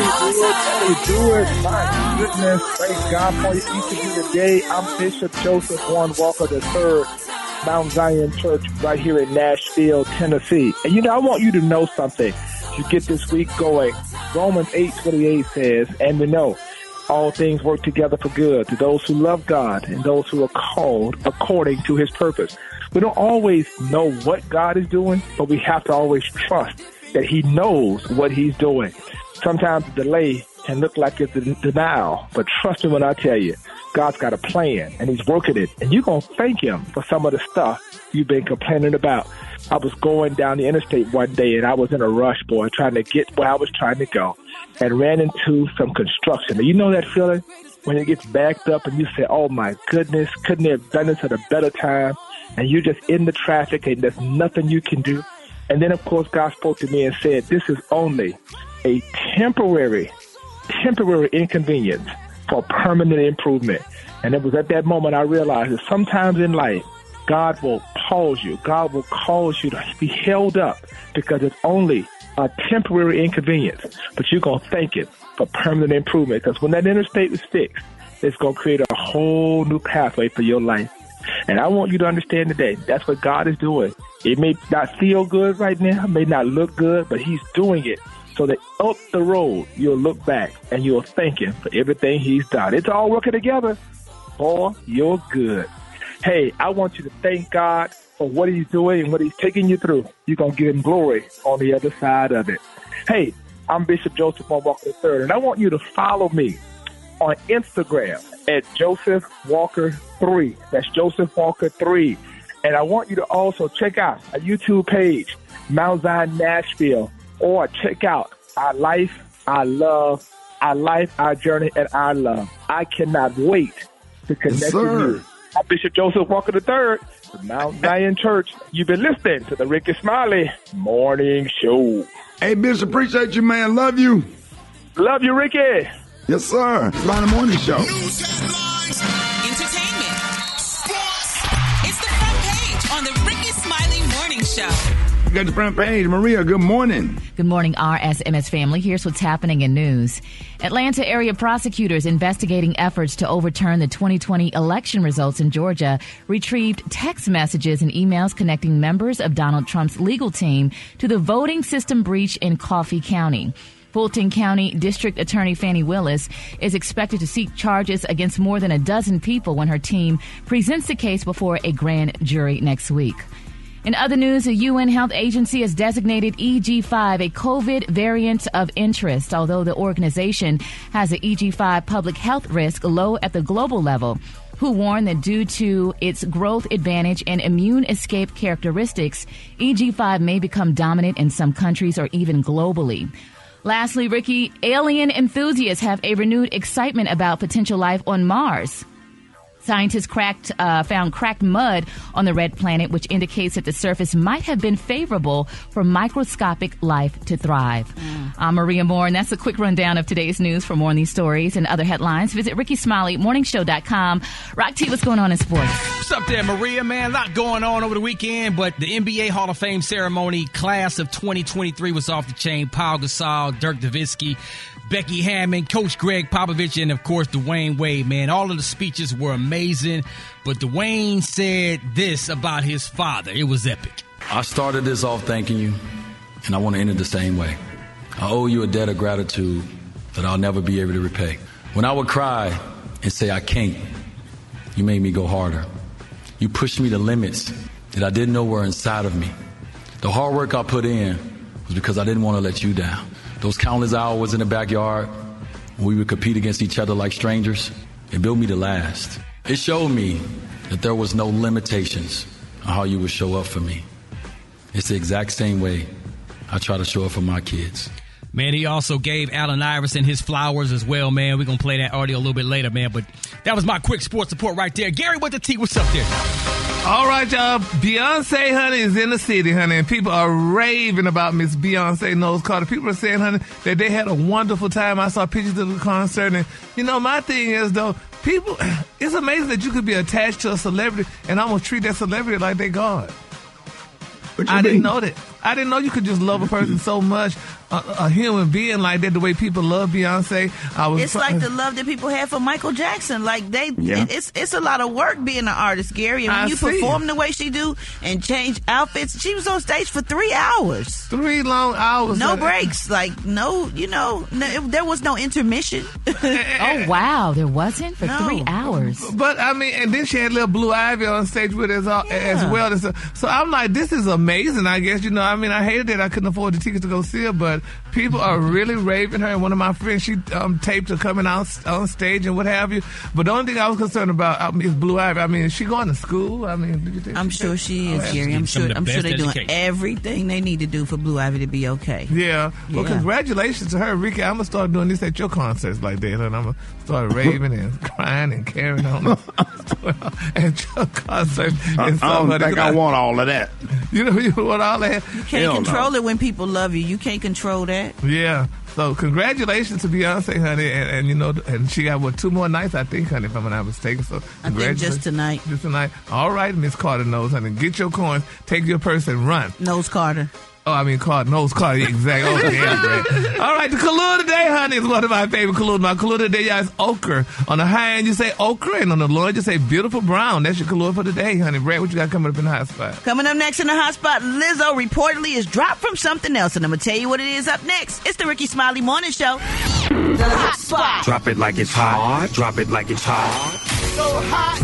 You do it, my goodness, praise God for you each of you today. I'm Bishop Joseph Warren Walker III, Mount Zion Church right here in Nashville, Tennessee. And I want you to know something. You get this week going. Romans 8:28 says, and we know all things work together for good to those who love God and those who are called according to his purpose. We don't always know what God is doing, but we have to always trust that he knows what he's doing. Sometimes the delay can look like it's a denial, but trust me when I tell you, God's got a plan, and he's working it, and you're going to thank him for some of the stuff you've been complaining about. I was going down the interstate one day, and I was in a rush, boy, trying to get where I was trying to go, and ran into some construction. And you know that feeling when it gets backed up, and you say, oh, my goodness, couldn't they have done this at a better time? And you're just in the traffic, and there's nothing you can do. And then, of course, God spoke to me and said, this is only a temporary inconvenience for permanent improvement. And it was at that moment I realized that sometimes in life, God will pause you. God will cause you to be held up because it's only a temporary inconvenience. But you're going to thank it for permanent improvement, because when that interstate is fixed, it's going to create a whole new pathway for your life. And I want you to understand today, that's what God is doing. It may not feel good right now, it may not look good, but he's doing it. So that up the road, you'll look back and you'll thank him for everything he's done. It's all working together for your good. Hey, I want you to thank God for what he's doing and what he's taking you through. You're going to give him glory on the other side of it. Hey, I'm Bishop Joseph Walker III, and I want you to follow me on Instagram at Joseph Walker 3. That's Joseph Walker 3. And I want you to also check out our YouTube page, Mount Zion Nashville. Or check out Our Life, Our Love, Our Life, Our Journey, and Our Love. I cannot wait to connect with you. I'm Bishop Joseph Walker III from Mount Zion Church. You've been listening to the Rick and Smiley Morning Show. Hey, Bishop, appreciate you, man. Love you. Love you, Ricky. Yes, sir. Smiley Morning Show. News headlines, entertainment, sports. It's the front page on the Rick and Smiley Morning Show. Got the front page. Maria, good morning. Good morning, RSMS family. Here's what's happening in news. Atlanta area prosecutors investigating efforts to overturn the 2020 election results in Georgia retrieved text messages and emails connecting members of Donald Trump's legal team to the voting system breach in Coffee County. Fulton County District Attorney Fannie Willis is expected to seek charges against more than a dozen people when her team presents the case before a grand jury next week. In other news, the UN Health Agency has designated EG5 a COVID variant of interest, although the organization has the EG5 public health risk low at the global level, who warned that due to its growth advantage and immune escape characteristics, EG5 may become dominant in some countries or even globally. Lastly, Ricky, alien enthusiasts have a renewed excitement about potential life on Mars. Scientists found cracked mud on the red planet, which indicates that the surface might have been favorable for microscopic life to thrive. I'm Maria Moore, and that's a quick rundown of today's news. For more on these stories and other headlines, visit RickySmileyMorningShow.com. Rock T, what's going on in sports? What's up there, Maria? Man, a lot going on over the weekend, but the NBA Hall of Fame ceremony class of 2023 was off the chain. Paul Gasol, Dirk Nowitzki, Becky Hammond, Coach Greg Popovich, and, of course, Dwayne Wade, man. All of the speeches were amazing, but Dwayne said this about his father. It was epic. I started this off thanking you, and I want to end it the same way. I owe you a debt of gratitude that I'll never be able to repay. When I would cry and say I can't, you made me go harder. You pushed me to limits that I didn't know were inside of me. The hard work I put in was because I didn't want to let you down. Those countless hours in the backyard, we would compete against each other like strangers. It built me to last. It showed me that there was no limitations on how you would show up for me. It's the exact same way I try to show up for my kids. Man, he also gave Allen Iverson his flowers as well, man. We're going to play that audio a little bit later, man. But that was my quick sports report right there. Gary with the T, what's up there? All right, y'all. Beyonce, honey, is in the city, honey. And people are raving about Miss Beyonce Knowles Carter. People are saying, honey, that they had a wonderful time. I saw pictures of the concert. And, you know, my thing is, though, people, it's amazing that you could be attached to a celebrity and almost treat that celebrity like they God. I didn't know that. I didn't know you could just love a person so much, a human being like that, the way people love Beyonce. It's like the love that people had for Michael Jackson. Like it's a lot of work being an artist, Gary. And when you perform the way she do and change outfits, she was on stage for 3 hours. 3 long hours. No breaks. Like, no, you know, there was no intermission. Oh, wow. There wasn't for 3 hours. But, I mean, and then she had Lil Blue Ivy on stage with us as well. So I'm like, this is amazing, I guess, you know. I mean, I hated that I couldn't afford the tickets to go see her, but people are really raving her. And one of my friends, she taped her coming out on stage and what have you. But the only thing I was concerned about is Blue Ivy. I mean, is she going to school? I mean, do you think she is, Gary. I'm sure they're doing everything they need to do for Blue Ivy to be okay. Yeah. Well, congratulations to her, Ricky. I'm going to start doing this at your concerts like that, and I'm going to start raving and crying and carrying on at your concerts. I don't think I want all of that. You know, you want all that? You can't control it when people love you. You can't control that. Yeah. So congratulations to Beyonce, honey. And you know, and she got, 2 more nights, I think, honey, if I'm not mistaken. So I think just tonight. Just tonight. All right, Miss Carter Knowles, honey. Get your coins, take your purse, and run. Knowles Carter. Oh, I mean, Knowles Carter. Exactly. Oh, yeah, right. All right, the Kahlua today, honey, is one of my favorite Kahluas. My Kahlua today, y'all, is ochre. On the high end, you say ochre, and on the low end, you say beautiful brown. That's your Kahlua for today, honey. Brad, what you got coming up in the hot spot? Coming up next in the hot spot, Lizzo reportedly is dropped from something else, and I'm going to tell you what it is up next. It's the Ricky Smiley Morning Show. The hot spot. Drop it like it's hot. Drop it like it's hot. So hot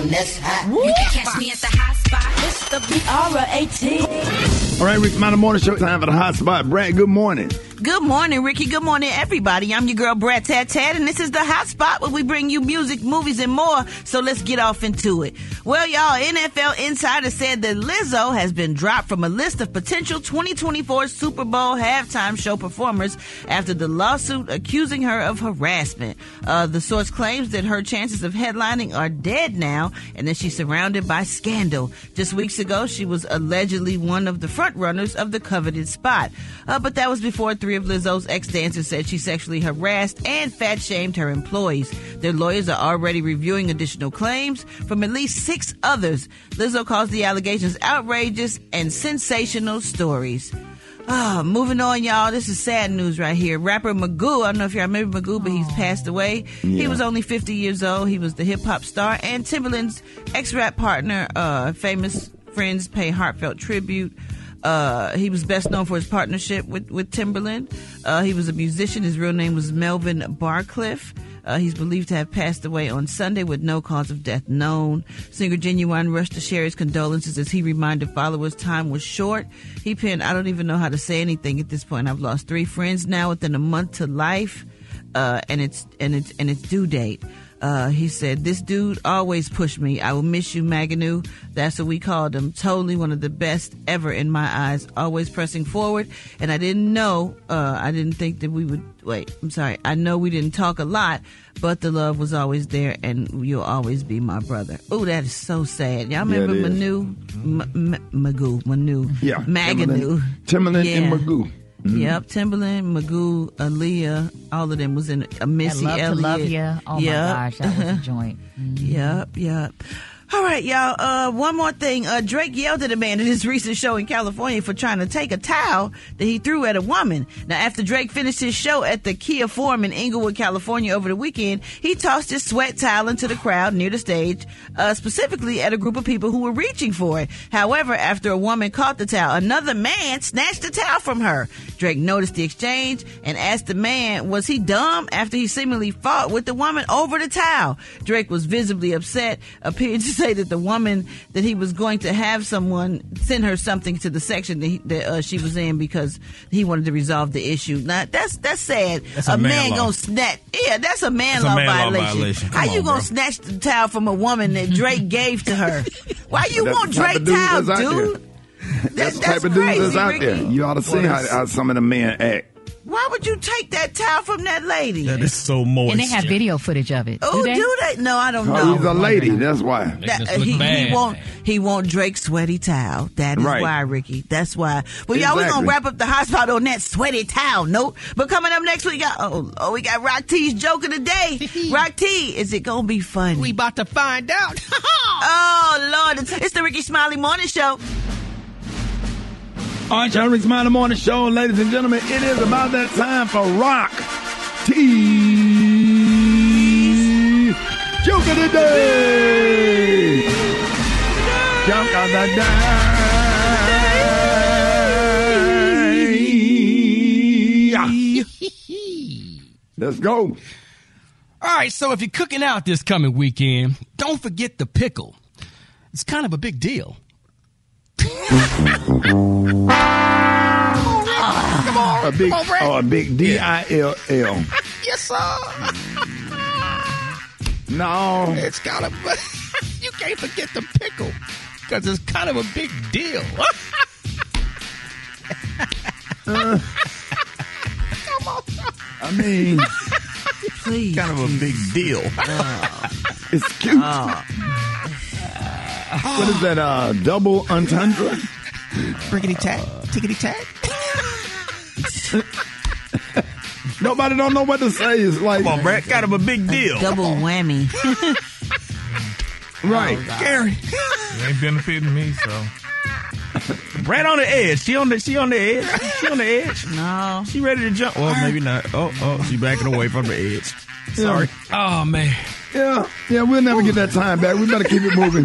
and that's hot. Woo. You can catch me at the hot spot. It's the BR18. All right, Rick Mountain Morning Show, time for the hot spot. Brad, good morning. Good morning, Ricky. Good morning, everybody. I'm your girl, Brad Tad, and this is the hot spot where we bring you music, movies, and more. So let's get off into it. Well, y'all, NFL Insider said that Lizzo has been dropped from a list of potential 2024 Super Bowl halftime show performers after the lawsuit accusing her of harassment. The source claims that her chances of headlining are dead now, and that she's surrounded by scandal. Just weeks ago, she was allegedly one of the front runners of the coveted spot. But that was before 3 of Lizzo's ex-dancers said she sexually harassed and fat-shamed her employees. Their lawyers are already reviewing additional claims from at least 6 others. Lizzo calls the allegations outrageous and sensational stories. Oh, moving on, y'all. This is sad news right here. Rapper Magoo, I don't know if y'all remember Magoo, but he's passed away. Yeah. He was only 50 years old. He was the hip-hop star and Timbaland's ex-rap partner. Famous friends pay heartfelt tribute. He was best known for his partnership with Timbaland. He was a musician. His real name was Melvin Barcliffe. He's believed to have passed away on Sunday with no cause of death known. Singer Genuine rushed to share his condolences as he reminded followers time was short. He penned, "I don't even know how to say anything at this point. I've lost 3 friends now within a month to life, and it's due date." He said, "This dude always pushed me. I will miss you, Maganu." That's what we called him. Totally one of the best ever in my eyes. Always pressing forward. And I didn't know, I didn't think that we would, I know we didn't talk a lot, but the love was always there, and you'll always be my brother. Oh, that is so sad. Y'all remember Magoo. Yeah. Maganu. Timbaland and Magoo. Mm-hmm. Yep, Timbaland, Magoo, Aaliyah, all of them was in Missy Elliott. Love Ya. Oh, my gosh, that was a joint. Mm-hmm. Yep. All right, y'all, one more thing. Drake yelled at a man at his recent show in California for trying to take a towel that he threw at a woman. Now, after Drake finished his show at the Kia Forum in Inglewood, California over the weekend, he tossed his sweat towel into the crowd near the stage, specifically at a group of people who were reaching for it. However, after a woman caught the towel, another man snatched the towel from her. Drake noticed the exchange and asked the man, was he dumb, after he seemingly fought with the woman over the towel. Drake was visibly upset, appeared to say that the woman that he was going to have someone send her something to the section that she was in because he wanted to resolve the issue. Now that's sad. That's a man gonna snatch. Yeah, that's a man law violation. How you gonna snatch the towel from a woman that Drake gave to her? Why you want Drake towel, dude? That's the type of dude that's out there. You ought to see how some of the men act. Why would you take that towel from that lady? That is so moist. And they have video footage of it. Oh, do they? No, I don't know. He's a lady. That's why. He won't Drake sweaty towel. That is why, Ricky. That's why. Well, y'all, we're going to wrap up the hotspot on that sweaty towel note. But coming up next, we got Rock T's joke of the day. Rock T, is it going to be funny? We about to find out. Oh, Lord. It's the Ricky Smiley Morning Show. All right, y'all, Rick Smiley Morning Show. Ladies and gentlemen, it is about that time for Rock T's Joke of the Day. Joke of the Day. Let's go. All right, so if you're cooking out this coming weekend, don't forget the pickle. It's kind of a big deal. A big DILL. Yes, sir. No. It's kind of, you can't forget the pickle because it's kind of a big deal. Come on. I mean, please. Kind of a big deal. It's cute. What is that, double entendre? Brickety-tack, tickety-tack. Nobody don't know what to say. It's like, come on, Brad, kind of a big deal. A double whammy. Right. Oh, Gary. You ain't benefiting me, so. Brad on the edge. She on the edge. No. She ready to jump. Well, maybe not. Oh, she backing away from the edge. Sorry. Yeah. Oh, man. Yeah, we'll never get that time back. We better keep it moving.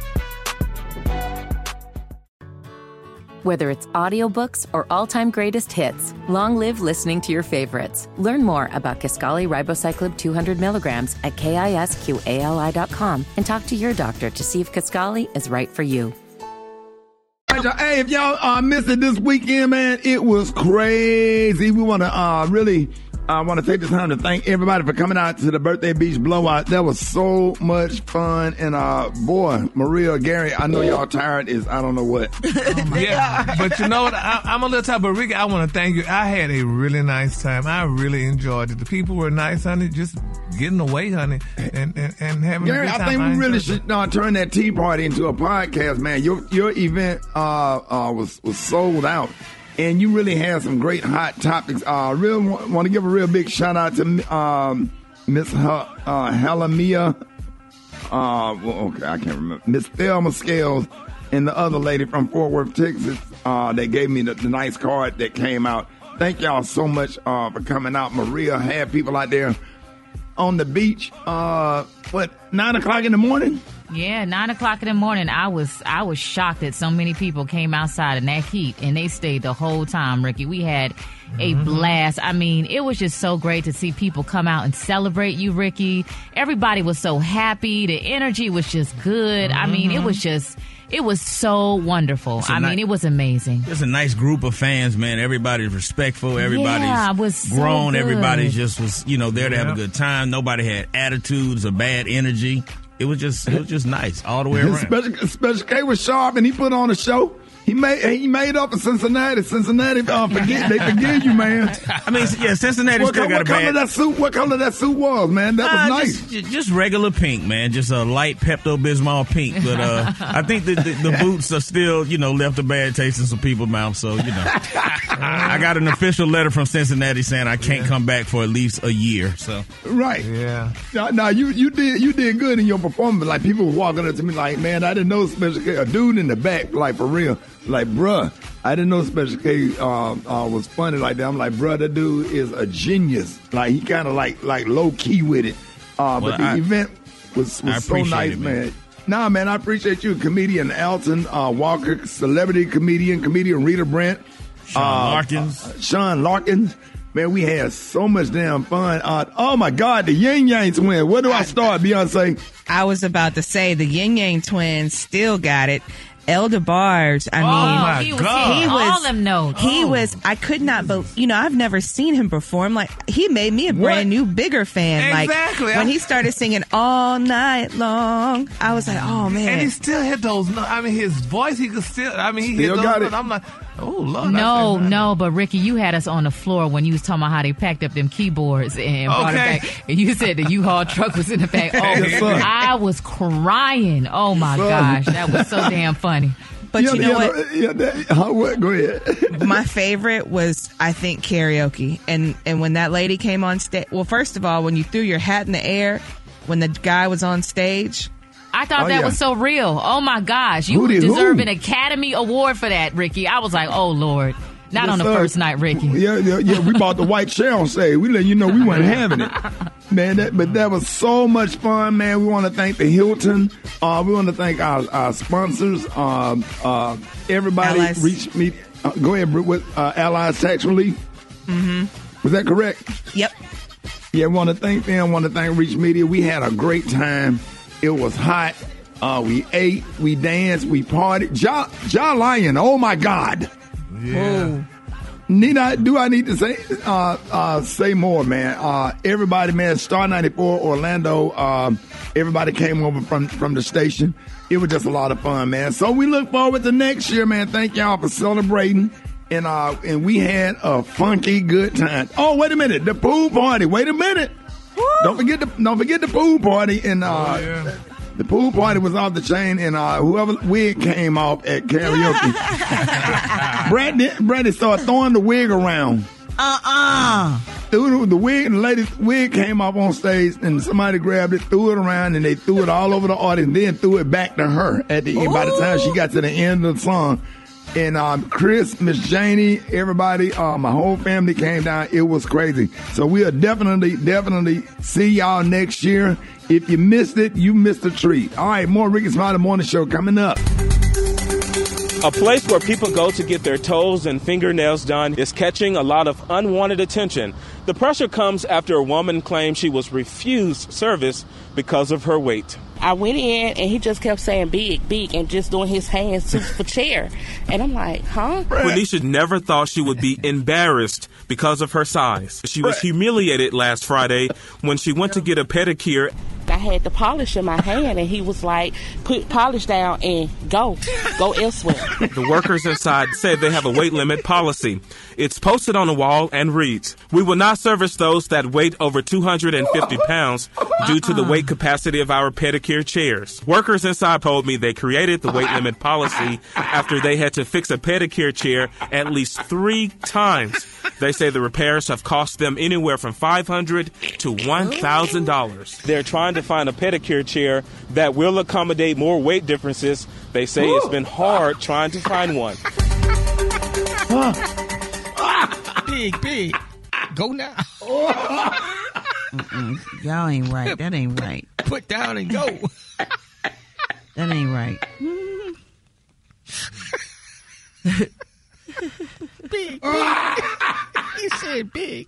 Whether it's audiobooks or all-time greatest hits, long live listening to your favorites. Learn more about Kisqali ribociclib 200 milligrams at KISQALI.com and talk to your doctor to see if Kisqali is right for you. Hey, if y'all missed it this weekend, man, it was crazy. We want to I want to take this time to thank everybody for coming out to the Birthday Beach Blowout. That was so much fun. And, boy, Maria, Gary, I know y'all tired is I don't know what. Oh yeah, but you know what? I'm a little tired, but Ricky, I want to thank you. I had a really nice time. I really enjoyed it. The people were nice, honey, just getting away, honey, and having Gary, a good time. I think we really should turn that tea party into a podcast, man. Your event was sold out. And you really had some great hot topics. Want to give a real big shout out to Miss Halamia. I can't remember. Miss Thelma Scales and the other lady from Fort Worth, Texas. They gave me the nice card that came out. Thank y'all so much for coming out. Maria had people out there on the beach. 9 o'clock in the morning? Yeah, 9 o'clock in the morning. I was shocked that so many people came outside in that heat, and they stayed the whole time, Ricky. We had a blast. I mean, it was just so great to see people come out and celebrate you, Ricky. Everybody was so happy. The energy was just good. I mean, it was so wonderful. It was amazing. It's a nice group of fans, man. Everybody's respectful. Everybody's grown. So everybody just was, there to have a good time. Nobody had attitudes or bad energy. It was just nice all the way around. Special K was sharp, and he put on a show. He made up for Cincinnati. Cincinnati, they forgive you, man. I mean, yeah, Cincinnati still got a bad. What color that suit was, man? That was nice. Just regular pink, man. Just a light Pepto-Bismol pink. But I think the boots are still, left a bad taste in some people's mouths. So, I got an official letter from Cincinnati saying I can't come back for at least a year. So right, yeah. Now you did good in your performance. Like people were walking up to me like, man, I didn't know Special K. A dude in the back, like for real. Like, bruh, I didn't know Special K was funny like that. I'm like, bruh, that dude is a genius. Like, he kind of like low-key with it. But the event was so nice, man. Nah, man, I appreciate you. Comedian Alton Walker, celebrity comedian Rita Brent. Sean Larkins. Man, we had so much damn fun. Oh, my God, the Ying Yang Twins. Where do I start, Beyonce? I was about to say the Ying Yang Twins still got it. Elder Barge, I mean, he was, I could not believe, you know, I've never seen him perform. Like, he made me a brand new, bigger fan. Exactly. Like, when he started singing all night long, I was like, oh, man. And he still hit those, I mean, his voice, he could still, I mean, he still hit those, I'm like, oh, Lord. No, but Ricky, you had us on the floor when you was talking about how they packed up them keyboards and brought it back. And you said the U-Haul truck was in the back. Oh, yes, I was crying. Oh, my gosh. That was so damn funny. But you know what? Go ahead. My favorite was, I think, karaoke. And when that lady came on stage, well, first of all, when you threw your hat in the air, when the guy was on stage, I thought that was so real. Oh, my gosh. You deserve an Academy Award for that, Ricky. I was like, oh, Lord. Not on the first night, Ricky. Yeah. We bought the white chair on stage. We let you know we weren't having it. Man, that was so much fun, man. We want to thank the Hilton. We want to thank our sponsors, everybody. Allies. Reach Media. Go ahead, with Allies Tax Relief. Mm-hmm. Was that correct? Yep. Yeah, we want to thank them. Want to thank Reach Media. We had a great time. It was hot. We ate. We danced. We partied. Ja Lion. Oh, my God. Yeah. Do I need to say more, man? Everybody, man, Star 94 Orlando, everybody came over from the station. It was just a lot of fun, man. So we look forward to next year, man. Thank y'all for celebrating. And we had a funky good time. Oh, wait a minute. The pool party. Wait a minute. Woo! Don't forget the pool party. And the pool party was off the chain, and whoever wig came off at karaoke. Brandy started throwing the wig around. The lady's wig came off on stage, and somebody grabbed it, threw it around, and they threw it all over the audience, then threw it back to her at the end. By the time she got to the end of the song. And Chris, Miss Janie, everybody, my whole family came down. It was crazy. So we'll definitely see y'all next year. If you missed it, you missed a treat. All right, more Rick and Smiley Morning Show coming up. A place where people go to get their toes and fingernails done is catching a lot of unwanted attention. The pressure comes after a woman claimed she was refused service because of her weight. I went in and he just kept saying big and just doing his hands for chair. And I'm like, huh? Quenisha never thought she would be embarrassed because of her size. She was humiliated last Friday when she went to get a pedicure. I had the polish in my hand and he was like, put polish down and go elsewhere. The workers inside said they have a weight limit policy. It's posted on the wall and reads, we will not service those that weight over 250 pounds due to the weight capacity of our pedicure chairs. Workers inside told me they created the weight limit policy after they had to fix a pedicure chair at least 3 times. They say the repairs have cost them anywhere from $500 to $1,000. They're trying to find a pedicure chair that will accommodate more weight differences. They say it's been hard trying to find one. Big. Go now. Y'all ain't right. That ain't right. Put down and go. That ain't right. Big. You said big.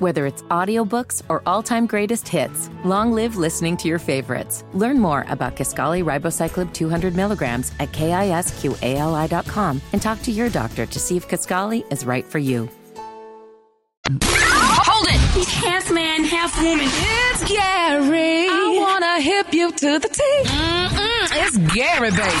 Whether it's audiobooks or all-time greatest hits, long live listening to your favorites. Learn more about Kisqali ribociclib 200 milligrams at KISQALI.com and talk to your doctor to see if Kisqali is right for you. Hold it! He's half man, half woman. It's Gary. I wanna hip you to the T. It's Gary, baby.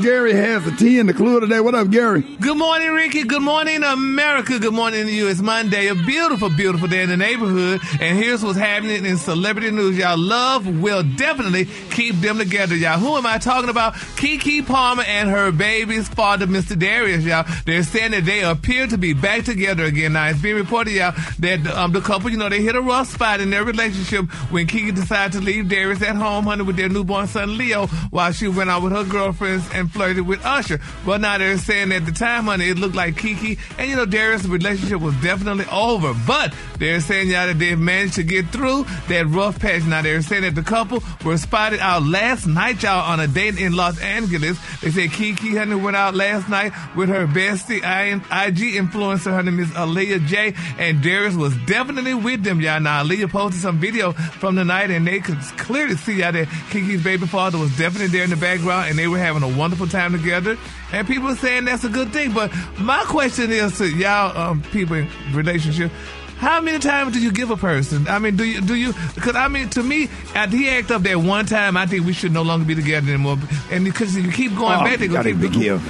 Gary has a T in the clue today. What up, Gary? Good morning, Ricky. Good morning, America. Good morning to you. It's Monday. A beautiful, beautiful day in the neighborhood. And here's what's happening in celebrity news. Y'all, love will definitely keep them together, y'all. Who am I talking about? Keke Palmer and her baby's father, Mr. Darius, y'all. They're saying that they appear to be back together again. Now, it's being reported, y'all, that the couple, you know, they hit a rough spot in their relationship when Keke decided to leave Darius at home, honey, with their newborn son, Leo, while she went out with her girlfriends and flirted with Usher. But now they're saying at the time, honey, it looked like Keke and, you know, Darius' relationship was definitely over. But they're saying, y'all, that they've managed to get through that rough patch. Now, they're saying that the couple were spotted out last night, y'all, on a date in Los Angeles. They said Keke, honey, went out last night with her bestie, IG influencer, honey, Miss Aaliyah J, and Darius was definitely with them, y'all. Now, Aaliyah posted some video from the night, and they could clearly see, y'all, that Keke's baby father was definitely there in the background, and they were having a wonderful time together. And people are saying that's a good thing. But my question is to y'all, people in relationships, how many times do you give a person? I mean, do you? Because, I mean, to me, after he acted up that one time, I think we should no longer be together anymore. And because you keep going back, they're going to keep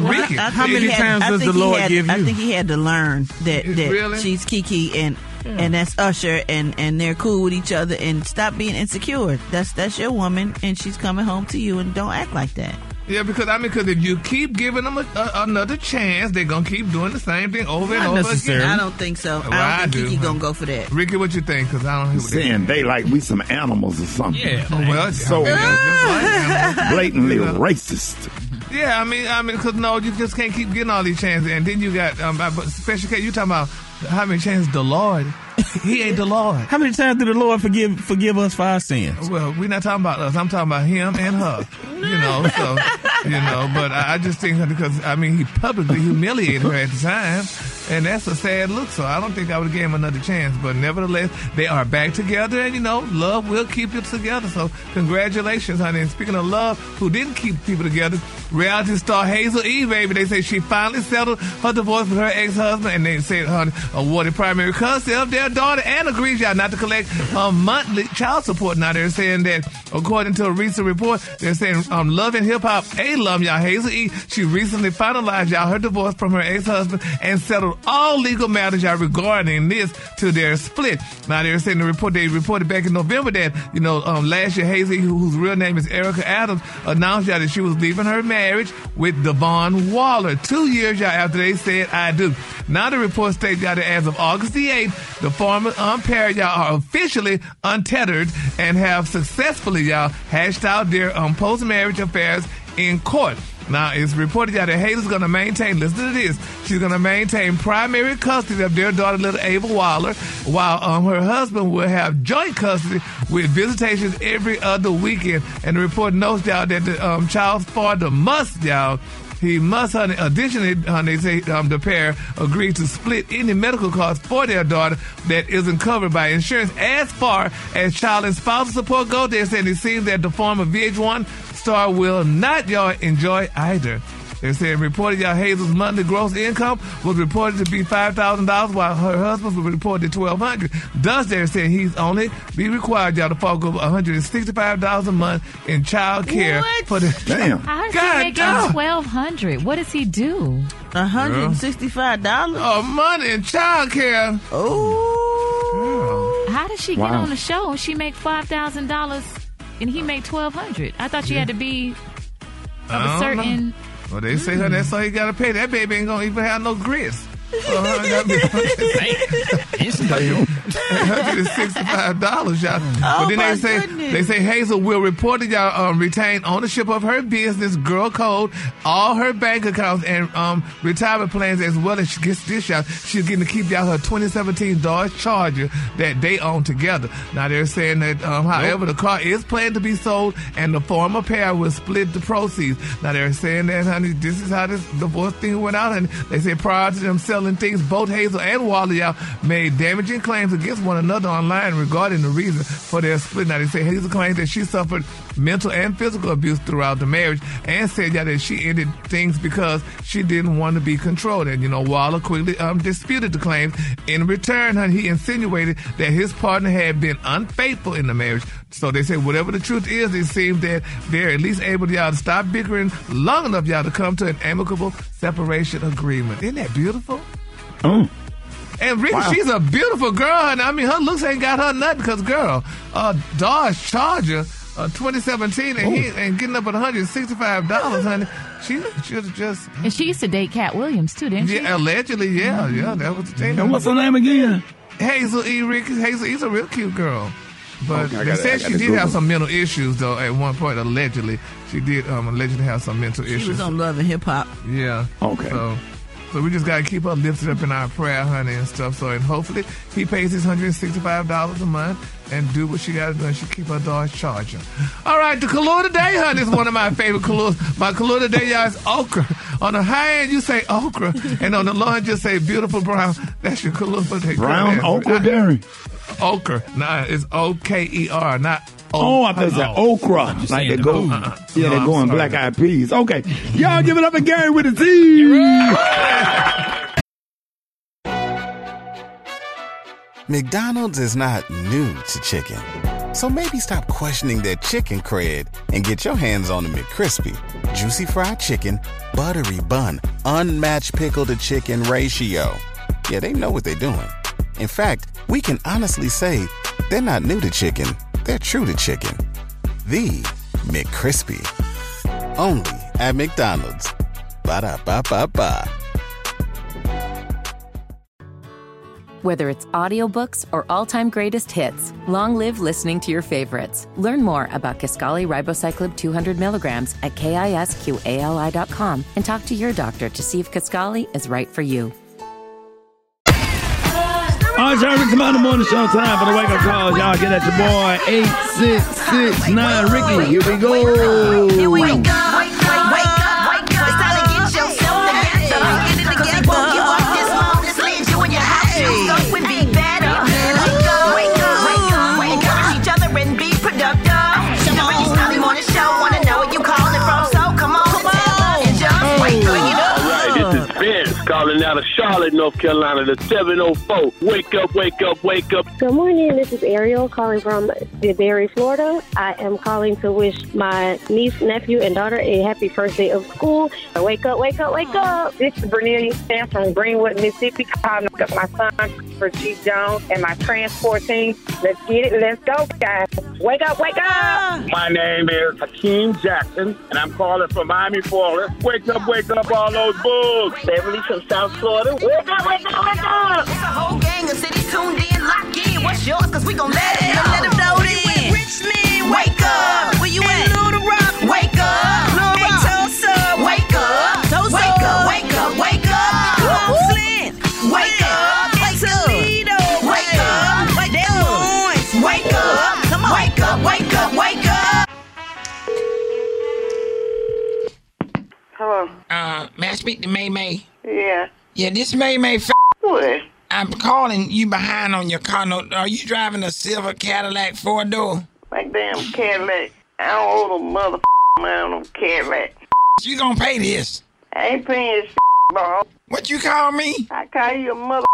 Ricky, how many times does the Lord give you? I think he had to learn that really? She's Keke and that's Usher, and they're cool with each other, and stop being insecure. That's your woman, and she's coming home to you, and don't act like that. Yeah, because, I mean, because if you keep giving them another chance, they're going to keep doing the same thing over and over again. I don't think so. Well, I don't think Keke going to go for that. Ricky, what you think? Because I don't hear what they're saying. They like we some animals or something. Yeah. Well, so blatantly racist. Yeah, I mean, because, no, you just can't keep getting all these chances. And then you got, Special K, you talking about how many chances the Lord... He ain't the Lord. How many times did the Lord forgive us for our sins? Well, we're not talking about us. I'm talking about him and her. You know, but I just think because, I mean, he publicly humiliated her at the time, and that's a sad look. So I don't think I would have gave him another chance. But nevertheless, they are back together, and, you know, love will keep you together. So congratulations, honey. And speaking of love, who didn't keep people together, reality star Hazel E, baby, they say she finally settled her divorce with her ex-husband, and they said, honey, awarded primary custody of their daughter and agrees, y'all, not to collect monthly child support. Now, they're saying that, according to a recent report, they're saying Love and Hip Hop alum, y'all, Hazel E, she recently finalized, y'all, her divorce from her ex-husband and settled all legal matters, y'all, regarding this to their split. Now, they're saying they reported back in November that, you know, last year, Hazel E, whose real name is Erica Adams, announced, y'all, that she was leaving her marriage with Devon Waller 2 years, y'all, after they said, I do. Now, the report states, y'all, that as of August the 8th, the former pair, y'all, are officially untethered and have successfully, y'all, hashed out their post-marriage affairs in court. Now, it's reported, y'all, that Hazel's going to maintain, listen to this, she's going to maintain primary custody of their daughter, little Ava Waller, while her husband will have joint custody with visitations every other weekend. And the report notes, y'all, that the child's father must, y'all, he must, honey, additionally, honey, say the pair agreed to split any medical costs for their daughter that isn't covered by insurance. As far as child and spousal support go, they're saying it seems that the former VH1 star will not, y'all, enjoy either. They're saying reported, y'all, Hazel's monthly gross income was reported to be $5,000, while her husband was reported to $1,200. Thus, they're saying he's only be required, y'all, to forego $165 a month in child care for the damn. How does he make $1,200? What does he do? $165 a month in child care. Oh, girl. How does she get on the show? She make $5,000 and he make $1,200. I thought she had to be of a certain. Well, they say that's all you gotta pay. That baby ain't gonna even have no grits. $165, y'all. But then they say Hazel will report that, y'all, retain ownership of her business, Girl Code, all her bank accounts, and retirement plans, as well as she gets this, y'all, she's getting to keep, y'all, her 2017 Dodge Charger that they own together. Now, they're saying that, however, the car is planned to be sold, and the former pair will split the proceeds. Now, they're saying that, honey, this is how this divorce thing went out, and they say prior to themselves, Selling Things, both Hazel and Wally Out made damaging claims against one another online regarding the reason for their split. Now, they say Hazel claims that she suffered mental and physical abuse throughout the marriage and said that she ended things because she didn't want to be controlled. And, you know, Waller quickly disputed the claims. In return, he insinuated that his partner had been unfaithful in the marriage. So they said whatever the truth is, it seems that they're at least able to y'all to stop bickering long enough y'all to come to an amicable separation agreement. Isn't that beautiful? Oh. And Ricky, wow. She's a beautiful girl. And I mean, her looks ain't got her nothing because, girl, Dodge Charger 2017 and he ain't getting up at $165, honey. She should have just... And she used to date Cat Williams, too, didn't she? Allegedly, yeah. Mm-hmm. Yeah, that was the thing. And what's her name again? Hazel E. Ricky. Hazel E's a real cute girl. But okay, they said she did Google. Have some mental issues, though, at one point, allegedly. She did allegedly have some mental issues. She was on Love and Hip Hop. Yeah. Okay. So we just got to keep her lifted up in our prayer, honey, and stuff. So, and hopefully he pays his $165 a month and do what she got to do and she keep her Dodge Charger. All right, the Kahlua today, honey, is one of my favorite Kahluas. My Kahlua today, y'all, is okra. On the high end, you say okra, and on the low end, just say beautiful brown. That's your Kahlua for today. Brown okra dairy. Okra. Nah, it's O-K-E-R, not Oh, I thought it was okra. Like they go, yeah, they're going black eyed peas. Okay. Y'all give it up again with a Z. McDonald's is not new to chicken. So maybe stop questioning their chicken cred and get your hands on the McCrispy. Juicy fried chicken, buttery bun, unmatched pickle to chicken ratio. Yeah, they know what they're doing. In fact, we can honestly say they're not new to chicken. They're true to chicken. The McCrispy. Only at McDonald's. Ba-da-ba-ba-ba. Whether it's audiobooks or all-time greatest hits, long live listening to your favorites. Learn more about Kisqali ribociclib 200 milligrams at KISQALI.com and talk to your doctor to see if Kisqali is right for you. All right, y'all, Rick, come on the morning show time for the wake-up calls. Y'all get at your boy, 8669 Ricky. Here we go. Here we go. Wake up, wake up. It's time to get yourself together. Get it together. You walk this long, this lives you in your house. Yourself would be better. Wake up, wake up, wake up. Encourage each other and be productive. You know Ricky's probably on the show. Want to know where you calling from, so come on. Come on. And just wake up. All right, this is Vince calling out of Charlotte, North Carolina, the 704. Wake up, wake up, wake up. Good morning. This is Ariel calling from Berry, Florida. I am calling to wish my niece, nephew, and daughter a happy first day of school. Wake up, wake up, wake up. This is Bernice Stamp from Greenwood, Mississippi. Calling up my son for Chief Jones and my transport team. Let's get it. Let's go, guys. Wake up, wake up. My name is Hakeem Jackson, and I'm calling from Miami, Florida. Wake up, all those bulls. Beverly from South Florida. Wake up. It's a whole gang of cities tuned in, locked in. What's yours? Cause we gon' let it out. Let them know this. Richmond, wake up. Where you at? Little Rock, wake up. Little Rock, Tulsa, wake up. Tulsa, wake up, wake up, wake up. Flint, wake up. Toledo, wake up. Des Moines, wake up. Come on, wake up, wake up, wake up. Hello. May I speak to May May? Yeah. Yeah, this May May. What? I'm calling you behind on your car note. Are you driving a silver Cadillac 4-door? Like damn Cadillac. I don't owe the mother money on no Cadillac. You gonna pay this? I ain't paying this, bro. What you call me? I call you a mother.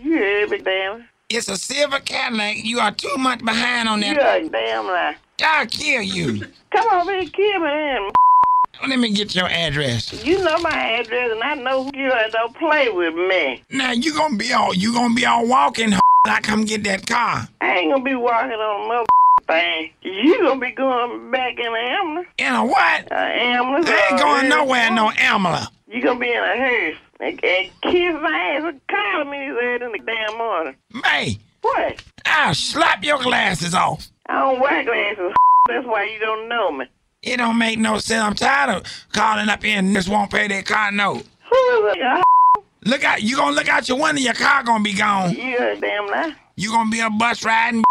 You every damn. It's a silver Cadillac. You are 2 months behind on that. You a damn lie. I'll kill you. Come on, man, kill me, man. Let me get your address. You know my address, and I know who you are. Don't play with me. Now you gonna be all walking. I come get that car. I ain't gonna be walking on a motherfucking thing. You gonna be going back in an ambulance. In a what? An ambulance. I ain't going nowhere in no ambulance. You gonna be in a hearse and kiss my ass and call me in the damn morning. May. What? I'll slap your glasses off. I don't wear glasses. That's why you don't know me. It don't make no sense. I'm tired of calling up in and just won't pay their car note. Who is a Look out. You gonna look out your window, your car gonna be gone. You a damn lie. You gonna be a bus riding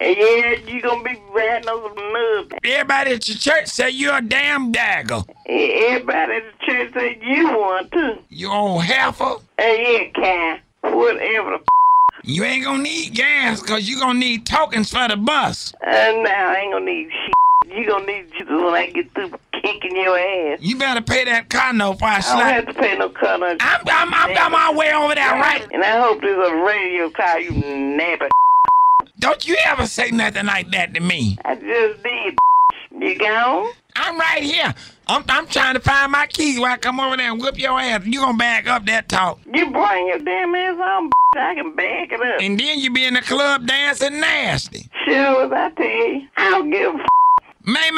Yeah, you gonna be ratting on some nubs. Everybody at your church say you're a damn dagger. Everybody at the church say you one too. You old heifer? Hey, yeah, Ken. Whatever the You ain't gonna need gas, cause you gonna need tokens for the bus. Nah, I ain't gonna need shit. You gonna need shit when I get through kicking your ass. You better pay that car note before I slap. I don't have to pay no car note. I'm on my way over there, right? And I hope there's a radio car, you nappy. Don't you ever say nothing like that to me. I just did. You gone? I'm right here. I'm trying to find my keys while I come over there and whip your ass. You gonna back up that talk. You bring your damn ass on, I can back it up. And then you be in the club dancing nasty. Sure, as I tell you, I don't give a May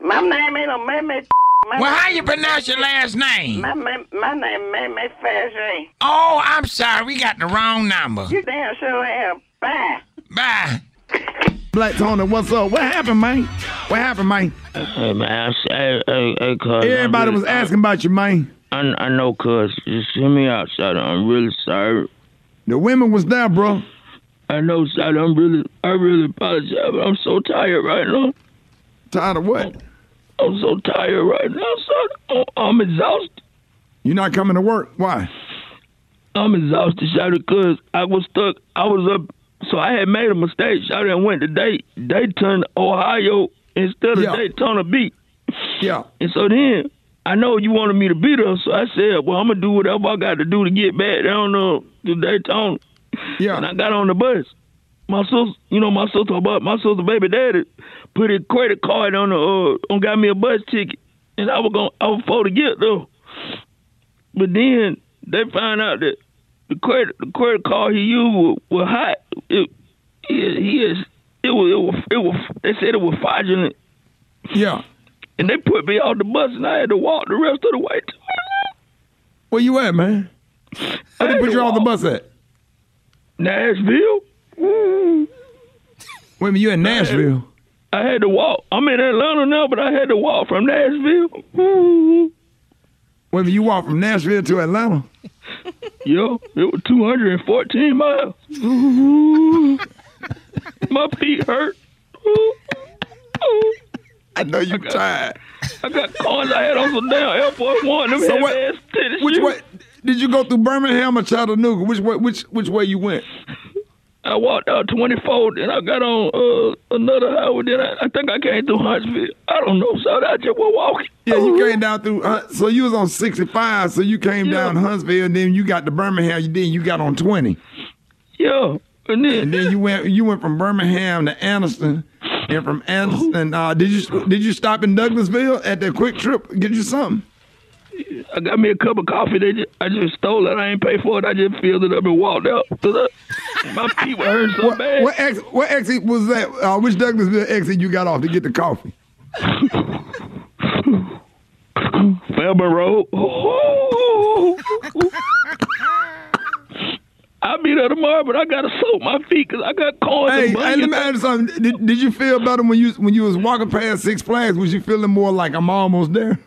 My name ain't no May. Well, how you pronounce your last name? My name May Fashion. Oh, I'm sorry. We got the wrong number. You damn sure have. Bye. Bye. Black Tony, what's up? What happened, man? What happened, man? Cuz. Everybody was asking about you, man. I know, cuz. Just hear me out, son. I'm really sorry. The women was there, bro. I know, son. I really apologize, but I'm so tired right now. Tired of what? I'm so tired right now, son. I'm exhausted. You're not coming to work? Why? I'm exhausted, son, because I was stuck. I was up. So I had made a mistake. I done went to Dayton, Ohio, instead of Daytona Beach. Yeah. And so then, I know you wanted me to be there, so I said, well, I'm going to do whatever I got to do to get back down to Daytona. Yeah. And I got on the bus. My sister, baby daddy put his credit card on got me a bus ticket, and I was supposed to get there. But then, they found out that the credit card he used was hot. They said it was fraudulent. Yeah. And they put me on the bus, and I had to walk the rest of the way to it. Where you at, man? Where they put you on the bus at? Nashville. Wait a minute, you in Nashville? I had to walk. I'm in Atlanta now, but I had to walk from Nashville. Wait a minute, you walk from Nashville to Atlanta? Yo, it was 214 miles. Ooh, my feet hurt. Ooh. I know you tired. I got cars. I had on some damn Air Force One. Them ass tennis shoes. Way did you go through Birmingham or Chattanooga? Which way you went? I walked out 24, then I got on another highway. Then I think I came through Huntsville. I don't know, so I just was walking. Yeah, you came down through. So you was on 65, so you came down Huntsville, and then you got to Birmingham. Then you got on 20. Yeah, and then you went from Birmingham to Anniston, and from Anniston, did you stop in Douglasville at that Quick Trip? Get you something? I got me a cup of coffee. I just stole it. I ain't paid for it. I just filled it up and walked out. My feet were hurting so bad. What exit was that? Which Douglasville exit you got off to get the coffee? Felber Road. I'll be there tomorrow, but I got to soak my feet because I got cold. Hey, let me ask you something. Did you feel better when you was walking past Six Flags? Was you feeling more like I'm almost there?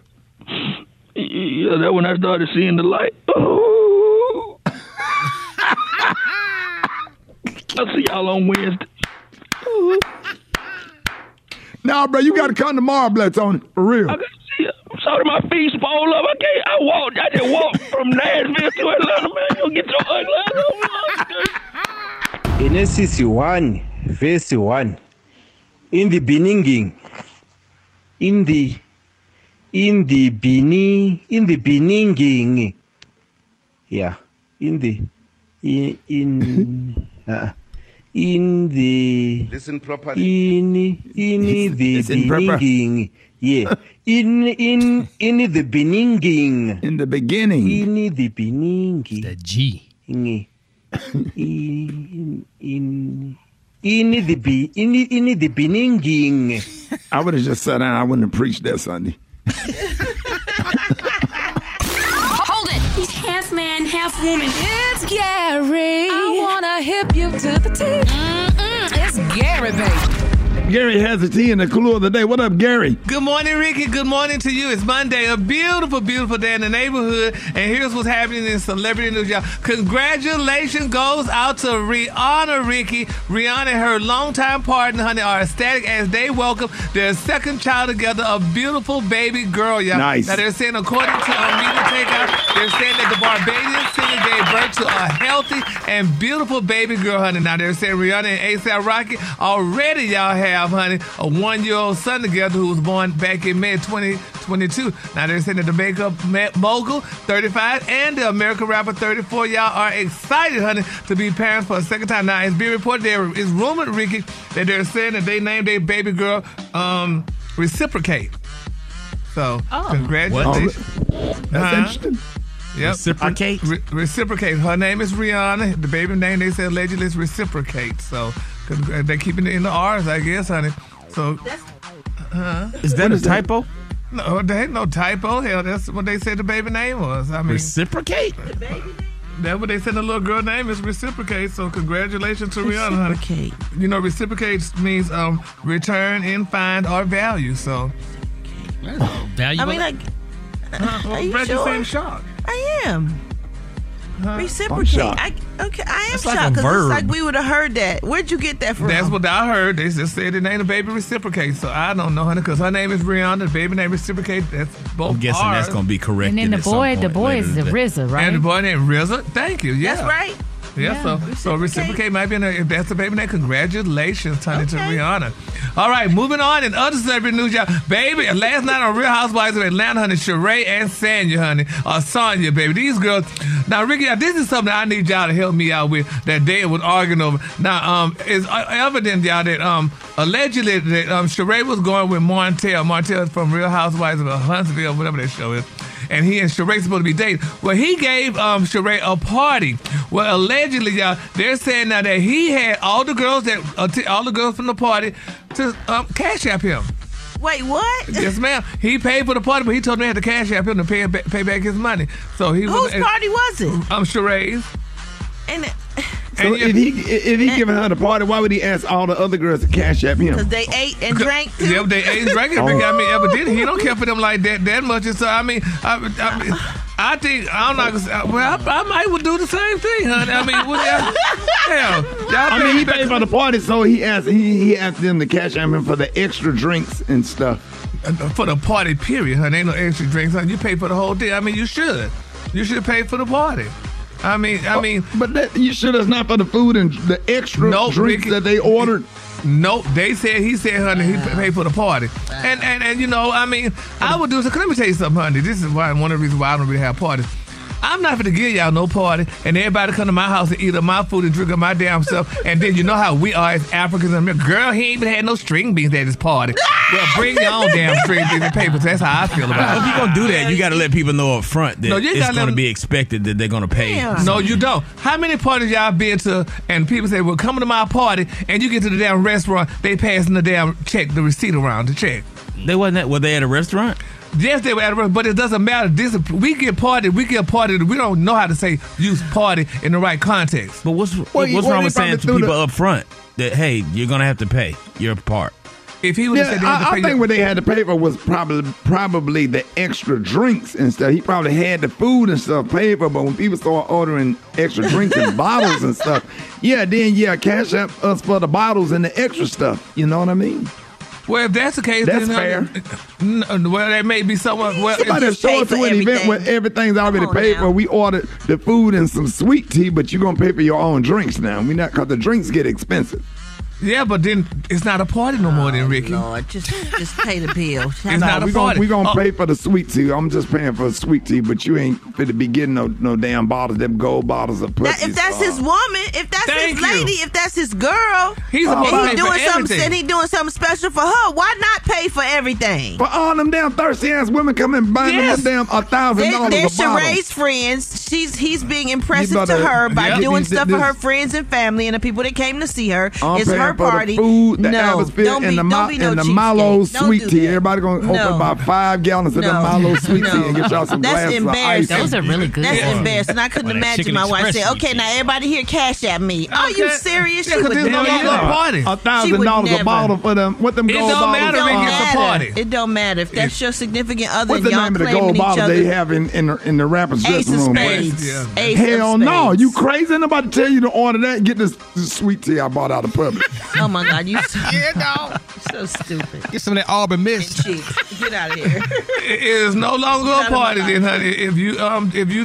Yeah, that when I started seeing the light. Oh. I'll see y'all on Wednesday. Oh. Nah, bro, you gotta come tomorrow, Black Tony, for real. I gotta see it. I'm sorry, my feet spoiled up. I just walked from Nashville to Atlanta, man. You get your Atlanta. In Genesis 1, verse 1, in the beginning, yeah, listen properly. In the beginning, the G. In the beginning. I would have just sat down. I wouldn't have preached that Sunday. Hold it. He's half man, half woman. It's Gary. I wanna hip you to the teeth. It's Gary, baby. Gary has the tea and the clue of the day. What up, Gary? Good morning, Ricky. Good morning to you. It's Monday, a beautiful, beautiful day in the neighborhood. And here's what's happening in celebrity news, y'all. Congratulations goes out to Rihanna, Ricky. Rihanna and her longtime partner, honey, are ecstatic as they welcome their second child together, a beautiful baby girl, y'all. Nice. Now, they're saying, according to a media takeout, they're saying that the Barbadian singer gave birth to a healthy and beautiful baby girl, honey. Now, they're saying Rihanna and A$AP Rocky already, y'all, have, honey, a one-year-old son together who was born back in May 2022. Now, they're saying that the makeup mogul, 35, and the American rapper, 34, y'all, are excited, honey, to be parents for a second time. Now, it's being reported, it's rumored, Ricky, that they're saying that they named their baby girl Reciprocate. So, congratulations. Well, that's interesting. Yep. Reciprocate? Reciprocate. Her name is Rihanna. The baby name, they said, allegedly is Reciprocate. So, they're keeping it in the R's, I guess, honey. So, is that a typo? No, there ain't no typo. Hell, that's what they said the baby name was. I mean, Reciprocate? The baby name? That's what they said the little girl name is Reciprocate. So congratulations to Rihanna, honey. Reciprocate. You know, Reciprocate means return and find our value. So, valuable. I mean, like, are you sure? Seems shocked. I am. Reciprocate. I am shocked because it's like we would have heard that. Where'd you get that from? That's what I heard. They just said it ain't a baby Reciprocate. So I don't know, honey, because her name is Rihanna. The baby name Reciprocate. That's both. I'm guessing that's gonna be correct. And then the boy is the RZA, right? And the boy named RZA. Thank you. Yeah, that's right. Yeah, so Reciprocate might be in there. If that's the baby name, congratulations, honey, to Rihanna. All right, moving on in other celebrity news, y'all. Baby, last night on Real Housewives of Atlanta, honey, Sheree and Sanya, honey, or Sonya, baby. These girls. Now, Ricky, this is something I need y'all to help me out with that Dave was arguing over. Now, it's evident, y'all, that allegedly that Sheree was going with Martell. Martell from Real Housewives of Huntsville, whatever that show is. And he and Sheree supposed to be dating. Well, he gave Sheree a party. Well, allegedly, y'all, they're saying now that he had all the girls from the party to cash app him. Wait, what? Yes, ma'am. He paid for the party, but he told me he had to cash app him to pay back his money. So he whose party was it? Sheree's. And. So if he giving her the party, why would he ask all the other girls to cash at him? Because they ate and drank too. Yep, they ate and drank. I mean, evidently he don't care for them like that much. And so I might would do the same thing, honey. I mean, he paid for the party, so he asked them to cash at him for the extra drinks and stuff. For the party, period, honey. Ain't no extra drinks, honey. You pay for the whole thing. I mean, you should. You should pay for the party. I mean, but that, you sure that's not for the food and the extra drinks that they ordered? Nope. He said, honey, he paid for the party. And you know, I mean, I would do so. Let me tell you something, honey. This is one of the reasons why I don't really have parties. I'm not going to give y'all no party, and everybody come to my house and eat up my food and drink up my damn stuff, and then you know how we are as Africans. Girl, he ain't even had no string beans at his party. Well, bring your own damn string beans and papers. That's how I feel about it. If you're going to do that, you got to let people know up front that it's going to be expected that they're going to pay. Damn. No, you don't. How many parties y'all been to, and people say, well, come to my party, and you get to the damn restaurant, they passing the damn check, the receipt around, the check. Were they at a restaurant? Yes, they were at a restaurant, but it doesn't matter. We get partied. We don't know how to say use party in the right context. But what's wrong with saying to people up front that, hey, you're going to have to pay your part? If he would have said they had to pay, I think what they had to pay for was probably the extra drinks and stuff. He probably had the food and stuff paid for, but when people start ordering extra drinks and bottles and stuff, then cash up us for the bottles and the extra stuff. You know what I mean? Well, if that's the case, that's fair. Well, that may be someone. Well, somebody show up to an event where everything's already paid for. We ordered the food and some sweet tea, but you're gonna pay for your own drinks now. We not because the drinks get expensive. Yeah, but then it's not a party no more, then, Ricky. Lord, just pay the bill. It's not a party. We're going to pay for the sweet tea. I'm just paying for the sweet tea, but you ain't fit to be getting no damn bottles, them gold bottles of pussy. That, if that's his woman, if that's his lady, if that's his girl, he's doing something special for her, why not pay for everything? For all them damn thirsty-ass women come and buying them damn $1,000 a bottle. They're Sheree's friends. He's being impressive to her by doing stuff for her friends and family and the people that came to see her. It's her dinner party. The food, the atmosphere, and the Milo sweet tea. Everybody going to open about 5 gallons of the Milo sweet tea and get y'all some glasses of ice. Those are really good. That's embarrassing. I couldn't imagine my wife saying, okay, now everybody here cash at me. Are you serious? She would never. $1,000 a bottle for them. What them gold bottles? It don't matter. It's a party. It don't matter. If that's your significant other and y'all claiming each other. What's the name of the gold bottle they have in the rapper's dressing room? Ace of Spades. Hell no. You crazy? Ain't nobody tell you to order that and get this sweet tea I bought out of public. Oh, my God. You so, so stupid. Get some of that Auburn mist. Get out of here. It is no longer a party then, honey, if you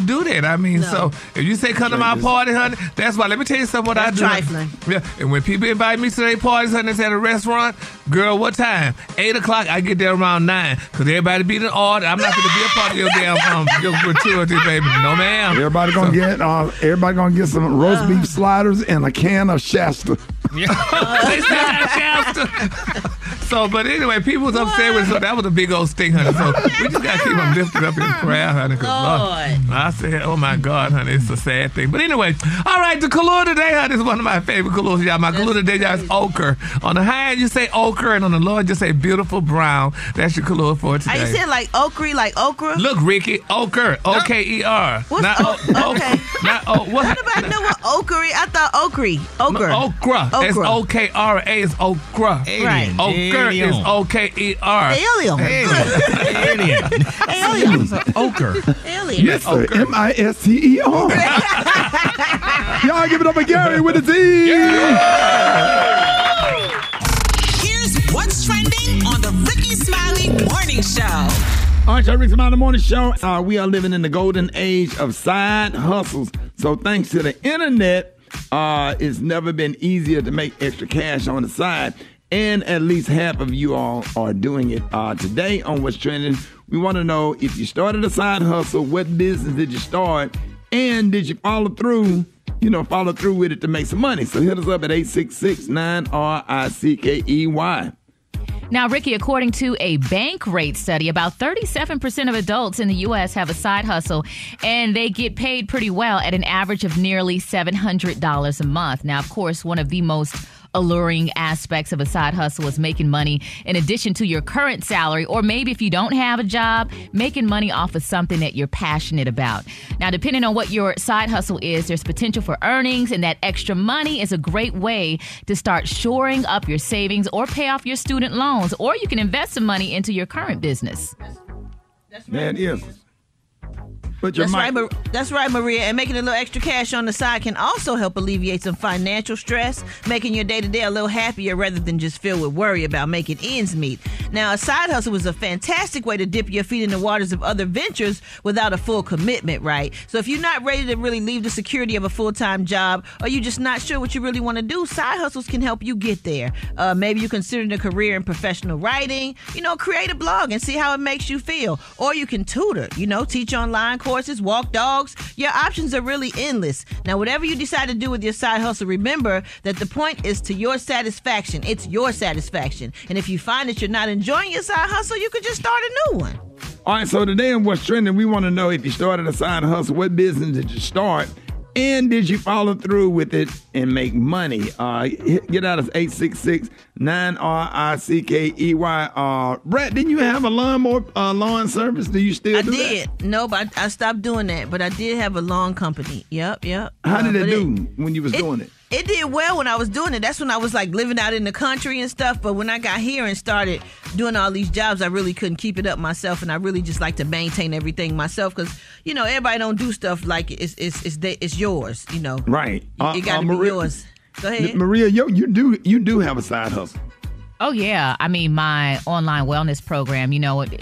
do that. I mean, so if you say come to my party, honey, that's why. Let me tell you something what I do. That's trifling. Yeah, and when people invite me to their parties, honey, it's at a restaurant, girl, what time? 8 o'clock, I get there around 9, because everybody be in order. I'm not going to be a part of your damn your gratuity, baby. No, ma'am. Everybody going to get some roast beef sliders and a can of Shasta. They still have Shasta. So, but anyway, people was upset with so that was a big old sting, honey. So we just got to keep them lifted up in prayer, honey. Lord. I said, oh, my God, honey, it's a sad thing. But anyway, all right, the Kahlua today, honey, is one of my favorite Kahluas, y'all. My Kahlua today, y'all, is ochre. On the high end, you say ochre, and on the low end, you say beautiful brown. That's your Kahlua for today. Are you saying like ochre, like okra? Look, Ricky, ochre, O-K-E-R. What's okay. How do I know what ochre is? I thought ochre. No, okra. It's O-K-R-A, it's okra. Right. Okra is O-K-E-R. Alien. Ochre. Alien. Yes, sir. M-I-S-T-E-R. Y'all give it up for Gary with a Z. Yeah. Here's what's trending on the Ricky Smiley Morning Show. All right, y'all, Rick Smiley Morning Show. We are living in the golden age of side hustles. So thanks to the internet, it's never been easier to make extra cash on the side. And at least half of you all are doing it. Today on What's Trending, we want to know if you started a side hustle, what business did you start? And did you follow through with it to make some money? So hit us up at 866-9-R-I-C-K-E-Y. Now, Ricky, according to a bank rate study, about 37% of adults in the U.S. have a side hustle, and they get paid pretty well at an average of nearly $700 a month. Now, of course, one of the most alluring aspects of a side hustle is making money in addition to your current salary, or maybe if you don't have a job, making money off of something that you're passionate about. Now, depending on what your side hustle is, there's potential for earnings, and that extra money is a great way to start shoring up your savings or pay off your student loans, or you can invest some money into your current business. That's right, Maria. And making a little extra cash on the side can also help alleviate some financial stress, making your day-to-day a little happier rather than just filled with worry about making ends meet. Now, a side hustle is a fantastic way to dip your feet in the waters of other ventures without a full commitment, right? So if you're not ready to really leave the security of a full-time job, or you're just not sure what you really want to do, side hustles can help you get there. Maybe you consider a career in professional writing. You know, create a blog and see how it makes you feel. Or you can tutor, teach online courses, walk dogs. Your options are really endless. Now, whatever you decide to do with your side hustle, remember that the point is to your satisfaction. It's your satisfaction. And if you find that you're not enjoying your side hustle, you could just start a new one. All right, so today on What's Trending, we want to know if you started a side hustle, what business did you start, and did you follow through with it and make money? Get out of 866-9-R-I-C-K-E-Y. Brett, didn't you have a lawn service? Do you still do that? I did. No, but I stopped doing that. But I did have a lawn company. Yep. How did it do when you was doing it? It did well when I was doing it. That's when I was like living out in the country and stuff. But when I got here and started doing all these jobs, I really couldn't keep it up myself. And I really just like to maintain everything myself because, everybody don't do stuff like it's yours, Right. It got to be yours. Go ahead. Maria, you do have a side hustle. Oh, yeah. I mean, my online wellness program,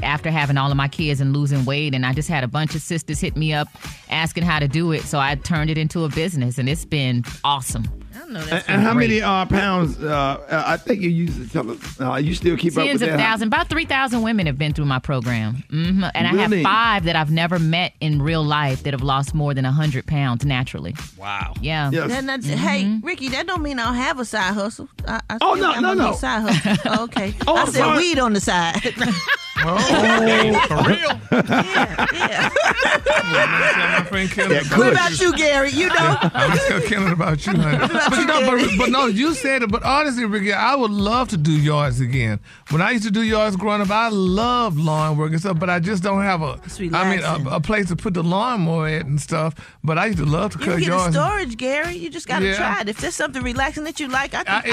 after having all of my kids and losing weight, and I just had a bunch of sisters hit me up asking how to do it. So I turned it into a business, and it's been awesome. I don't know. And how many pounds? I think you used to tell us. You still keep up with that? Tens of thousands. About 3,000 women have been through my program. Mm-hmm. And really? I have 5 that I've never met in real life that have lost more than 100 pounds naturally. Wow. Yeah. Yes. Hey, Ricky, that don't mean I don't have a side hustle. I no. Side hustle. Okay. I said weed on the side. Oh, for real? Yeah. What about you, Gary? You know? I'm still kidding about you, honey. But you said it. But honestly, Ricky, I would love to do yards again. When I used to do yards growing up, I loved lawn work and stuff, but I just don't have a place to put the lawnmower at and stuff. But I used to love to cut yards. You get a storage, Gary. You just got to try it. If there's something relaxing that you like, I could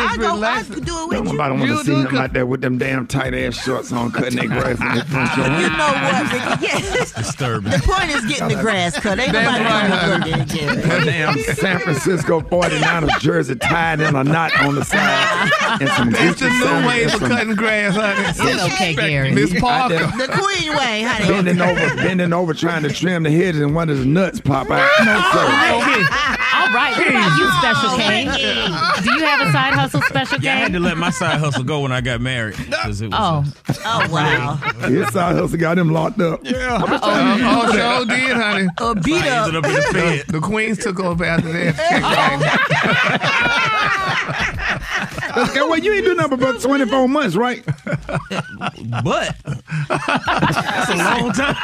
do it with you. Nobody want to see them out there with them damn tight-ass shorts on cutting their grass. You know what, Ricky? Yes. Disturbing. The point is getting the grass cut. Ain't nobody going to look at it. Damn San Francisco 49ers jersey tied in a knot on the side. That's the new way of cutting grass, honey. It's okay, Gary. Miss Parker. The queen way, honey. Bending over trying to trim the hedges and one of the nuts pop out. No, sir. All right. What about you, Special K? Do you have a side hustle, Special K? Yeah, I had to let my side hustle go when I got married. Wow. His side hustle got him locked up. Yeah. Oh, sure did, honey. Beat up. Up in the bed. The queens took over after that. And well, you ain't do nothing but 24 months, right? But. That's a long time.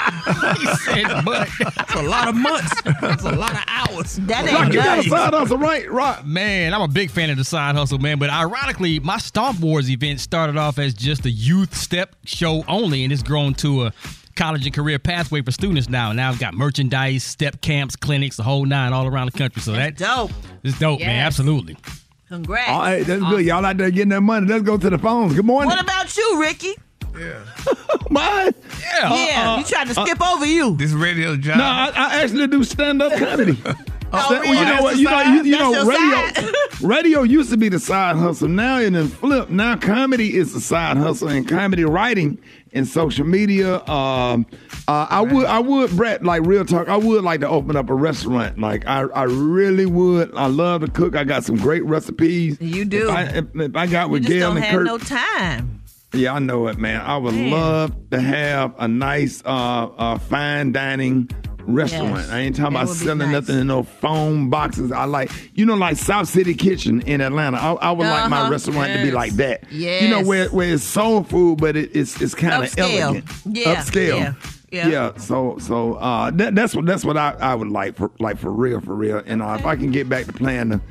He said but. That's a lot of months. That's a lot of hours. That ain't Rock, you got a side hustle, right? Rock. Man, I'm a big fan of the side hustle, man. But ironically, my Stomp Wars event started off as just a youth step show only, and it's grown to a college and career pathway for students now. Now I've got merchandise, step camps, clinics, the whole nine all around the country. So that's dope. It's dope, man. Absolutely. Congrats. All right, that's good. Y'all out there getting that money. Let's go to the phones. Good morning. What about you, Ricky? Yeah. Mine? Yeah. Yeah. You trying to skip over you. This radio job. No, I actually do stand-up comedy. Radio used to be the side hustle. Now it done flipped. Now comedy is the side hustle, and comedy writing and social media. Brett, like real talk, I would like to open up a restaurant. Like I really would. I love to cook. I got some great recipes. You do. If I got with Gail and Kurt. You just don't have no time. Yeah, I know it, man. I would love to have a nice fine dining restaurant. Yes. I ain't talking about selling nothing in no foam boxes. I like South City Kitchen in Atlanta. I would like my restaurant to be like that. Yes. You know, where it's soul food, but it's kind of elegant. Yeah. Upscale. Yeah. Yeah. So that's what I would like for real. And if I can get back to playing the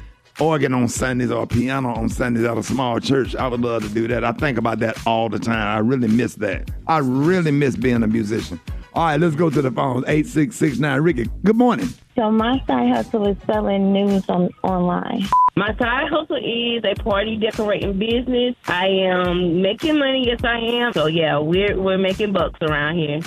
organ on Sundays or piano on Sundays at a small church, I would love to do that. I think about that all the time. I really miss that. I really miss being a musician. All right, let's go to the phones. 8669, Ricky. Good morning. So my side hustle is selling news online. My side hustle is a party decorating business. I am making money. Yes, I am. So yeah, we're making bucks around here.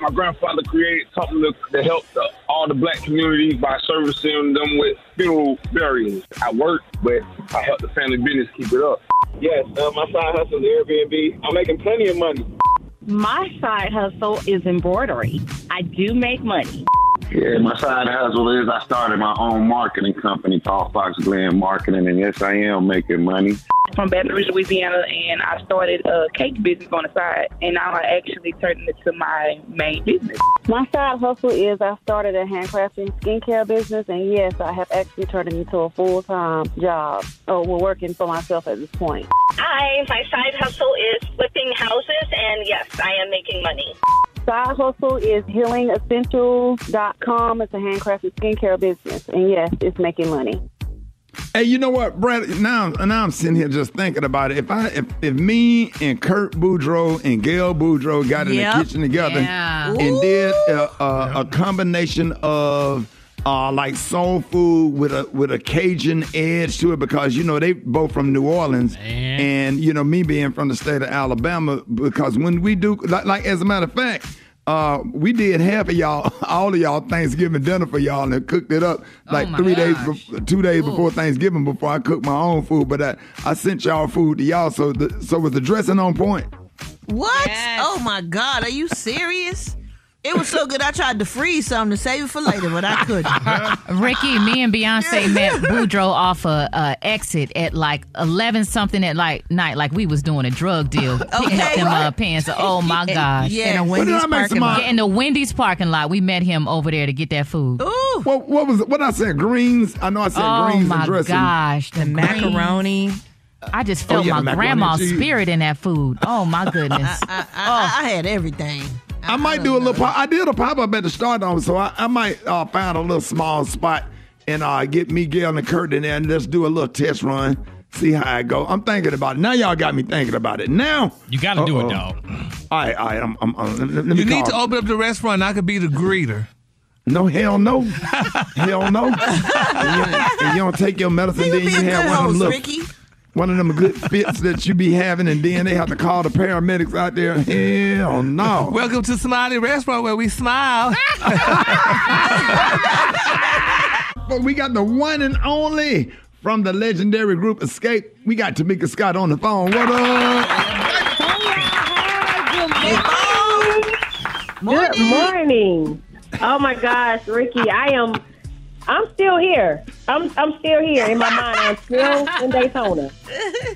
My grandfather created something to help all the black communities by servicing them with funeral burials. I work, but I help the family business keep it up. Yes, my side hustle is Airbnb. I'm making plenty of money. My side hustle is embroidery. I do make money. Yeah, my side hustle is I started my own marketing company called Fox Glen Marketing, and yes, I am making money. From Baton Rouge, Louisiana, and I started a cake business on the side, and now I actually turned it to my main business. My side hustle is I started a handcrafting skincare business, and yes, I have actually turned it into a full-time job. We're working for myself at this point. My side hustle is flipping houses, and yes, I am making money. Side hustle is healingessentials.com. It's a handcrafted skincare business, and yes, it's making money. Hey, you know what, Brad? Now I'm sitting here just thinking about it. If me and Kurt Boudreaux and Gail Boudreaux got in the kitchen together and did a combination of like soul food with a Cajun edge to it, because they both from New Orleans, and me being from the state of Alabama, because when we do like as a matter of fact. We did half of y'all, all of y'all Thanksgiving dinner for y'all, and cooked it up like 2 days before Thanksgiving, before I cooked my own food. But I sent y'all food to y'all, so was the dressing on point? What? Yes. Oh my God, are you serious? It was so good, I tried to freeze something to save it for later, but I couldn't. Ricky, me and Beyonce met Boudreaux off a exit at like 11 something at like night, like we was doing a drug deal. He helped them pants. Oh my gosh! Yeah, in the Wendy's parking lot, we met him over there to get that food. Ooh, what I said? Greens. I know I said greens and dressing. Oh my gosh, the macaroni. I just felt my grandma's spirit in that food. Oh, my goodness. I had everything. I might do a little pop. I did a pop-up at the start, so I might find a little small spot and get Miguel and Kurt in there and just do a little test run, see how I go. I'm thinking about it. Now y'all got me thinking about it. Now. You got to do it, dog. All right. Let me you need to open up the restaurant and I could be the greeter. No, hell no. Hell no. And you don't take your medicine, then you have one of them one of them good fits that you be having, and then they have to call the paramedics out there. Hell no. Welcome to Smiley Restaurant, where we smile. But we got the one and only from the legendary group Escape. We got Tamika Scott on the phone. What up? Good morning. Oh my gosh, Ricky, I'm still here. I'm still here in my mind. I'm still in Daytona.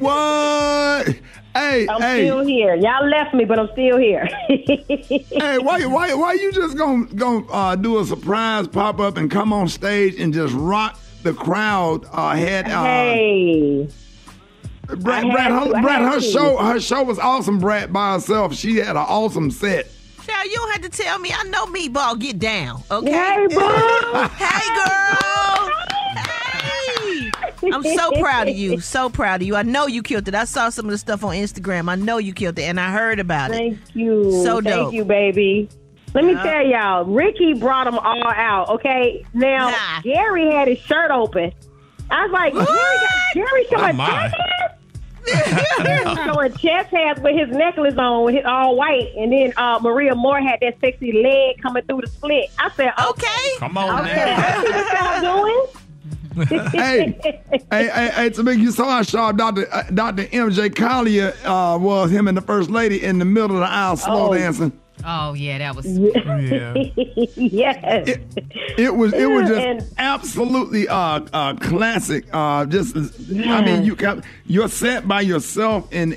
What? Hey, I'm still here. Y'all left me, but I'm still here. Hey, why you just gonna do a surprise pop up and come on stage and just rock the crowd? Hey. Her show was awesome. Brad by herself, she had an awesome set. Now, you don't have to tell me. I know Meatball. Get down, okay? Hey, boo! Hey, girl! Hey! I'm so proud of you. So proud of you. I know you killed it. I saw some of the stuff on Instagram. I know you killed it, and I heard about it. Thank you. So dope. Thank you, baby. Let me tell y'all, Ricky brought them all out, okay? Now, Gary had his shirt open. I was like, Gary showing showing chest pads with his necklace on, with his all white, and then Maria Moore had that sexy leg coming through the split. I said, "Okay, come on, man." See what y'all doing? hey, to make you so I saw Dr. MJ Collier was him and the first lady in the middle of the aisle slow dancing. Oh yeah, that was yes. It was just absolutely classic. I mean, you're set by yourself in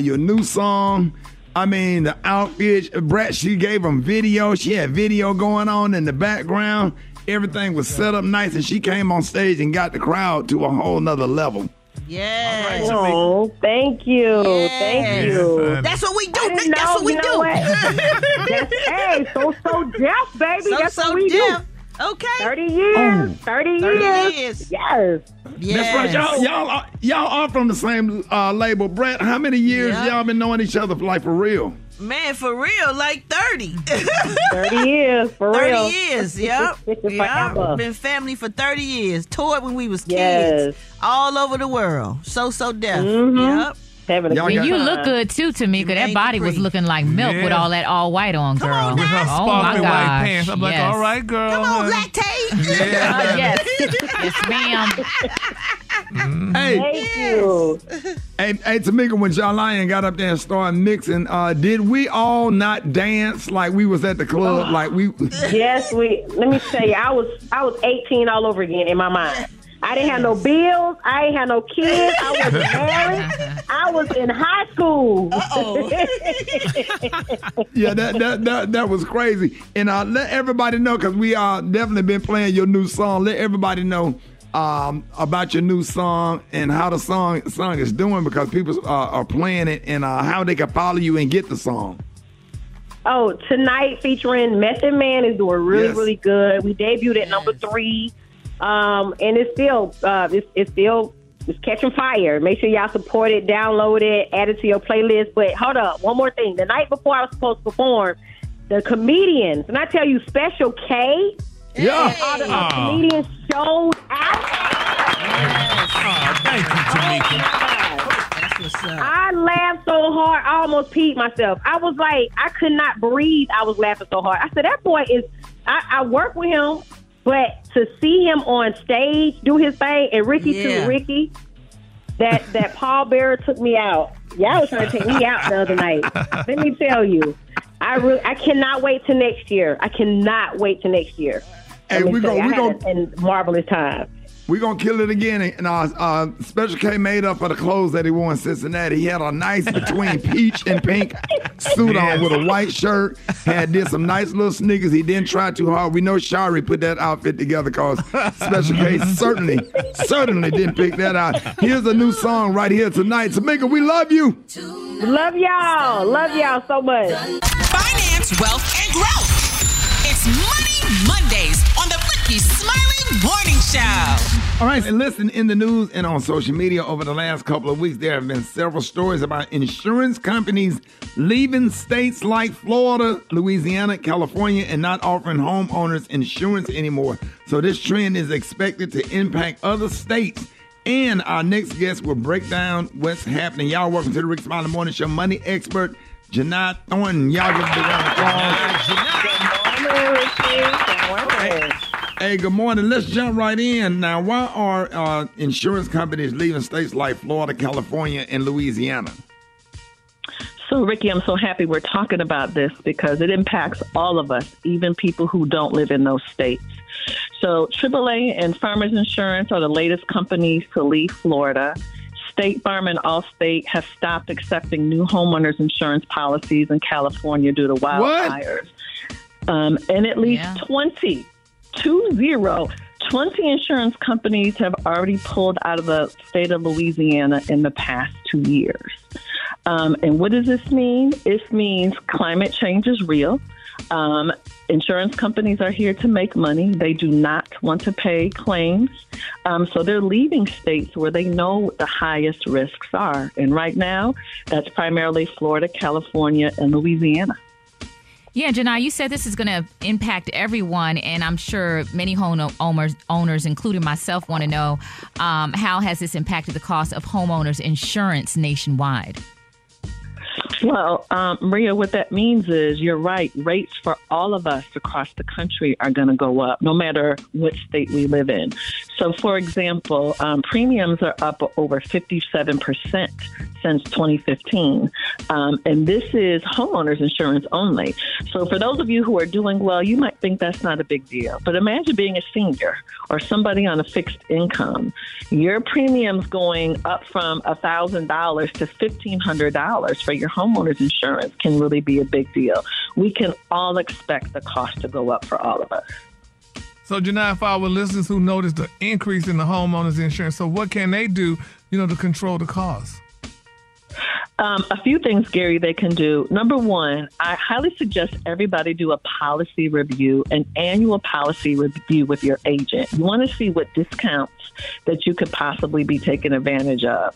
your new song. I mean, the outfit, Brett. She gave them video. She had video going on in the background. Everything was set up nice, and she came on stage and got the crowd to a whole nother level. Yeah. Right, oh, thank you. Yeah. Thank you. That's what we do. That's what we do. Hey, so deaf, baby. That's what we do. Okay. 30 years. 30 years. Yes. That's right. Y'all are from the same label. Brett, how many years y'all been knowing each other, like, for real? Man, for real, like 30. 30 years, for 30 real. 30 years, yep. Forever. Been family for 30 years. Toured when we was kids. All over the world. So deaf. Mm-hmm. Yep. You look good, too, Tamika. That body was looking like milk with all white on, girl. Come on, with her sparkling white pants. I'm like, all right, girl. Come on, lactate. Yeah. Yes. Yes, ma'am. Hey, Tamika, when Ja'Lion got up there and started mixing, did we all not dance like we was at the club? Yes, we. Let me tell you, I was 18 all over again in my mind. I didn't have no bills. I ain't had no kids. I wasn't married. I was in high school. Yeah, that was crazy. And let everybody know, because we definitely been playing your new song. Let everybody know about your new song and how the song is doing, because people are playing it, and how they can follow you and get the song. Oh, tonight featuring Method Man is doing really good. We debuted at number 3, and it's catching fire. Make sure y'all support it, download it, add it to your playlist. But hold up, one more thing. The night before I was supposed to perform, the comedians, and I tell you, Special K. Yeah, all the comedians showed out. Yes. Oh, thank you, Tamika. I laughed so hard, I almost peed myself. I was like, I could not breathe. I was laughing so hard. I said, that boy is. I work with him, but to see him on stage do his thing, and Ricky, that pallbearer took me out. Y'all was trying to take me out the other night. Let me tell you. I cannot wait till next year. I cannot wait till next year. Hey, we're going to have a marvelous time. We're going to kill it again. And Special K made up for the clothes that he wore in Cincinnati. He had a nice between peach and pink suit on with a white shirt. Did some nice little sneakers. He didn't try too hard. We know Shari put that outfit together because Special K certainly didn't pick that out. Here's a new song right here tonight. Tamika, we love you. Love y'all. Love y'all so much. Finance, wealth, and growth. It's Money Mondays on the Ricky Smiley Morning Show. All right, and listen, in the news and on social media over the last couple of weeks, there have been several stories about insurance companies leaving states like Florida, Louisiana, California, and not offering homeowners insurance anymore. So this trend is expected to impact other states. And our next guest will break down what's happening. Y'all welcome to the Rick Smiley Morning Show. Money expert, Janat Thornton. Y'all give a round of applause. Hey, good morning. Let's jump right in. Now, why are insurance companies leaving states like Florida, California, and Louisiana? So, Ricky, I'm so happy we're talking about this because it impacts all of us, even people who don't live in those states. So AAA and Farmers Insurance are the latest companies to leave Florida. State Farm and Allstate have stopped accepting new homeowners insurance policies in California due to wildfires. And at least 20 insurance companies have already pulled out of the state of Louisiana in the past 2 years. And what does this mean? It means climate change is real. Insurance companies are here to make money. They do not want to pay claims. So they're leaving states where they know what the highest risks are. And right now, that's primarily Florida, California, and Louisiana. Yeah, Janai, you said this is going to impact everyone, and I'm sure many homeowners, including myself, want to know how has this impacted the cost of homeowners insurance nationwide? Well, Maria, what that means is you're right. Rates for all of us across the country are going to go up, no matter what state we live in. So, for example, premiums are up over 57% since 2015. And this is homeowners insurance only. So for those of you who are doing well, you might think that's not a big deal. But imagine being a senior or somebody on a fixed income. Your premium's going up from $1,000 to $1,500 for your homeowners insurance can really be a big deal. We can all expect the cost to go up for all of us. So, Janai, for our listeners who noticed the increase in the homeowners insurance, so what can they do, to control the cost? A few things, Gary, they can do. Number one, I highly suggest everybody do a policy review, an annual policy review with your agent. You want to see what discounts that you could possibly be taking advantage of.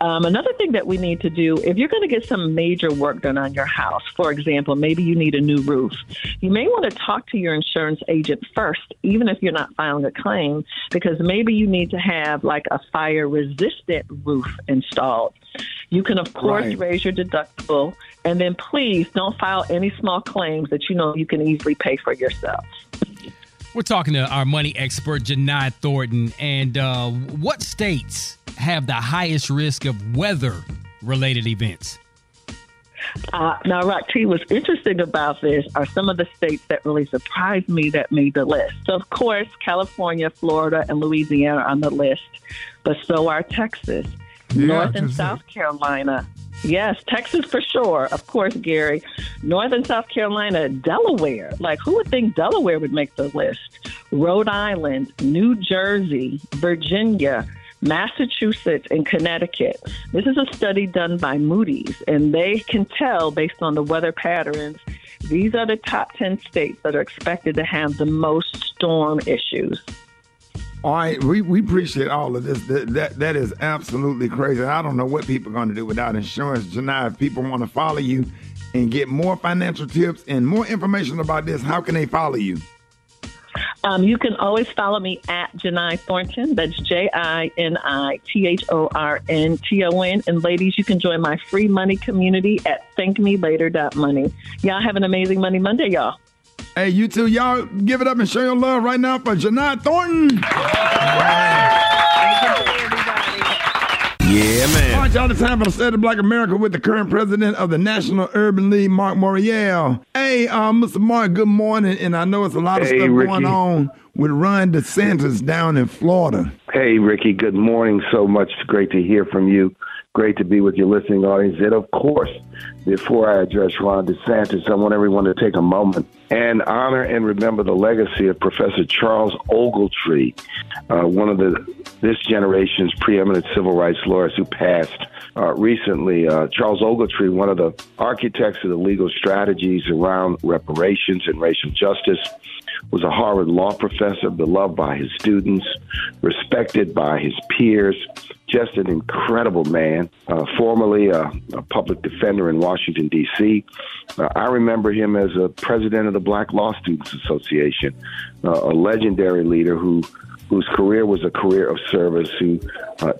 Another thing that we need to do, if you're going to get some major work done on your house, for example, maybe you need a new roof, you may want to talk to your insurance agent first, even if you're not filing a claim, because maybe you need to have like a fire-resistant roof installed. You can, of course, raise your deductible, and then please don't file any small claims that you know you can easily pay for yourself. We're talking to our money expert, Janai Thornton, and what states have the highest risk of weather-related events? Now, Rock T, what's interesting about this are some of the states that really surprised me that made the list. So, of course, California, Florida, and Louisiana are on the list, but so are Texas. North and South Carolina. Yes, Texas for sure. Of course, Gary. North and South Carolina, Delaware. Like, who would think Delaware would make the list? Rhode Island, New Jersey, Virginia, Massachusetts, and Connecticut. This is a study done by Moody's, and they can tell based on the weather patterns, these are the top 10 states that are expected to have the most storm issues. All right, we appreciate all of this. That is absolutely crazy. I don't know what people are going to do without insurance. Janai, if people want to follow you and get more financial tips and more information about this, how can they follow you? You can always follow me at Janai Thornton. That's JINI THORNTON. And ladies, you can join my free money community at thankmelater.money. Y'all have an amazing Money Monday, y'all. Hey, you two, y'all give it up and show your love right now for Janai Thornton. Thank you, everybody. Yeah. Yeah, man. All right, y'all, it's time for the State of Black America with the current president of the National Urban League, Mark Morial. Hey, Mr. Mark, good morning. And I know it's a lot of stuff Ricky. Going on with Ron DeSantis down in Florida. Hey, Ricky, good morning so much. Great to hear from you. Great to be with your listening audience. And, of course, before I address Ron DeSantis, I want everyone to take a moment and honor and remember the legacy of Professor Charles Ogletree, one of this generation's preeminent civil rights lawyers who passed recently. Charles Ogletree, one of the architects of the legal strategies around reparations and racial justice, was a Harvard law professor, beloved by his students, respected by his peers, just an incredible man, formerly a public defender in Washington, D.C. I remember him as a president of the Black Law Students Association, a legendary leader whose career was a career of service, who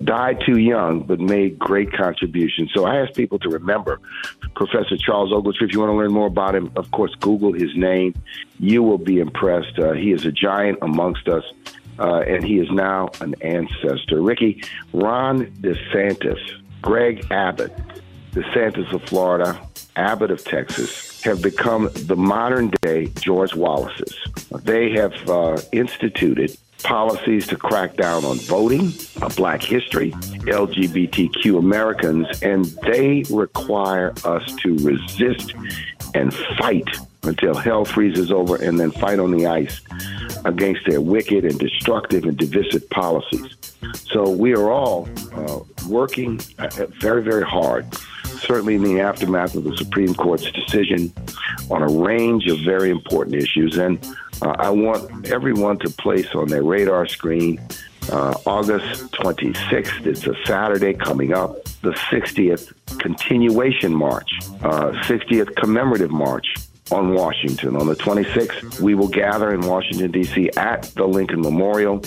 died too young but made great contributions. So I ask people to remember Professor Charles Ogletree. If you want to learn more about him, of course, Google his name. You will be impressed. He is a giant amongst us, and he is now an ancestor. Ricky, Ron DeSantis, Greg Abbott, DeSantis of Florida, Abbott of Texas, have become the modern-day George Wallaces. They have instituted policies to crack down on voting, Black history, LGBTQ Americans, and they require us to resist and fight until hell freezes over and then fight on the ice against their wicked and destructive and divisive policies. So we are all working very, very hard, certainly in the aftermath of the Supreme Court's decision on a range of very important issues. And I want everyone to place on their radar screen August 26th. It's a Saturday coming up, the 60th continuation march, 60th commemorative march on Washington. On the 26th, we will gather in Washington, D.C. at the Lincoln Memorial,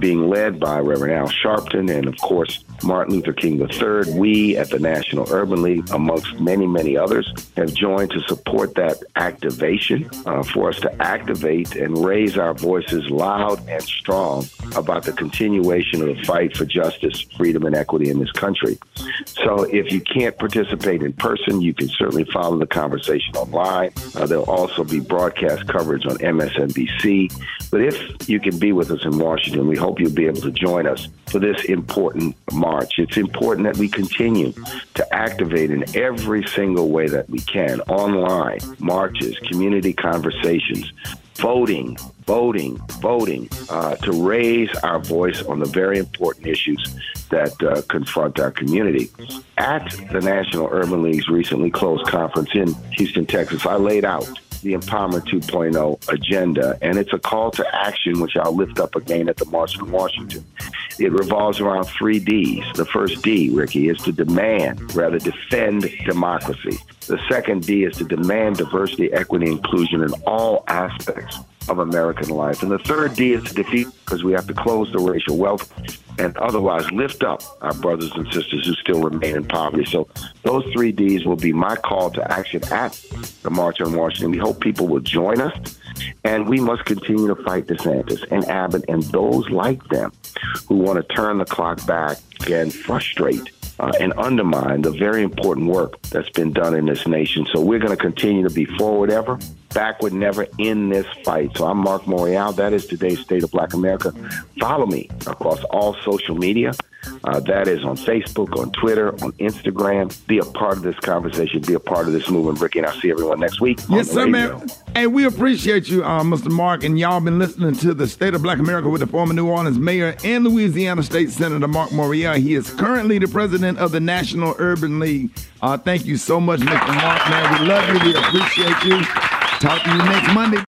being led by Reverend Al Sharpton and, of course, Martin Luther King III. We at the National Urban League, amongst many, many others, have joined to support that activation, for us to activate and raise our voices loud and strong about the continuation of the fight for justice, freedom, and equity in this country. So if you can't participate in person, you can certainly follow the conversation online. There'll also be broadcast coverage on MSNBC. But if you can be with us in Washington, we hope you'll be able to join us for this important march. It's important that we continue to activate in every single way that we can: online, marches, community conversations, voting, to raise our voice on the very important issues that confront our community. At the National Urban League's recently closed conference in Houston, Texas, I laid out the Empowerment 2.0 agenda, and it's a call to action, which I'll lift up again at the March in Washington. It revolves around 3 D's. The first D, Ricky, is to defend democracy. The second D is to demand diversity, equity, inclusion in all aspects of American life. And the third D is to defeat, because we have to close the racial wealth and otherwise lift up our brothers and sisters who still remain in poverty. So those 3 D's will be my call to action at the March on Washington. We hope people will join us, and we must continue to fight DeSantis and Abbott and those like them who want to turn the clock back and frustrate and undermine the very important work that's been done in this nation. So we're going to continue to be forward ever, backward never in this fight. So I'm Mark Morial. That is today's State of Black America. Follow me across all social media. That is on Facebook, on Twitter, on Instagram. Be a part of this conversation. Be a part of this movement, Ricky. And I'll see everyone next week. Yes, sir, man. Hey, we appreciate you, Mr. Mark. And y'all been listening to the State of Black America with the former New Orleans mayor and Louisiana State Senator Mark Morial. He is currently the president of the National Urban League. Thank you so much, Mr. Mark, man. We love you. We appreciate you. Talk to you next Monday.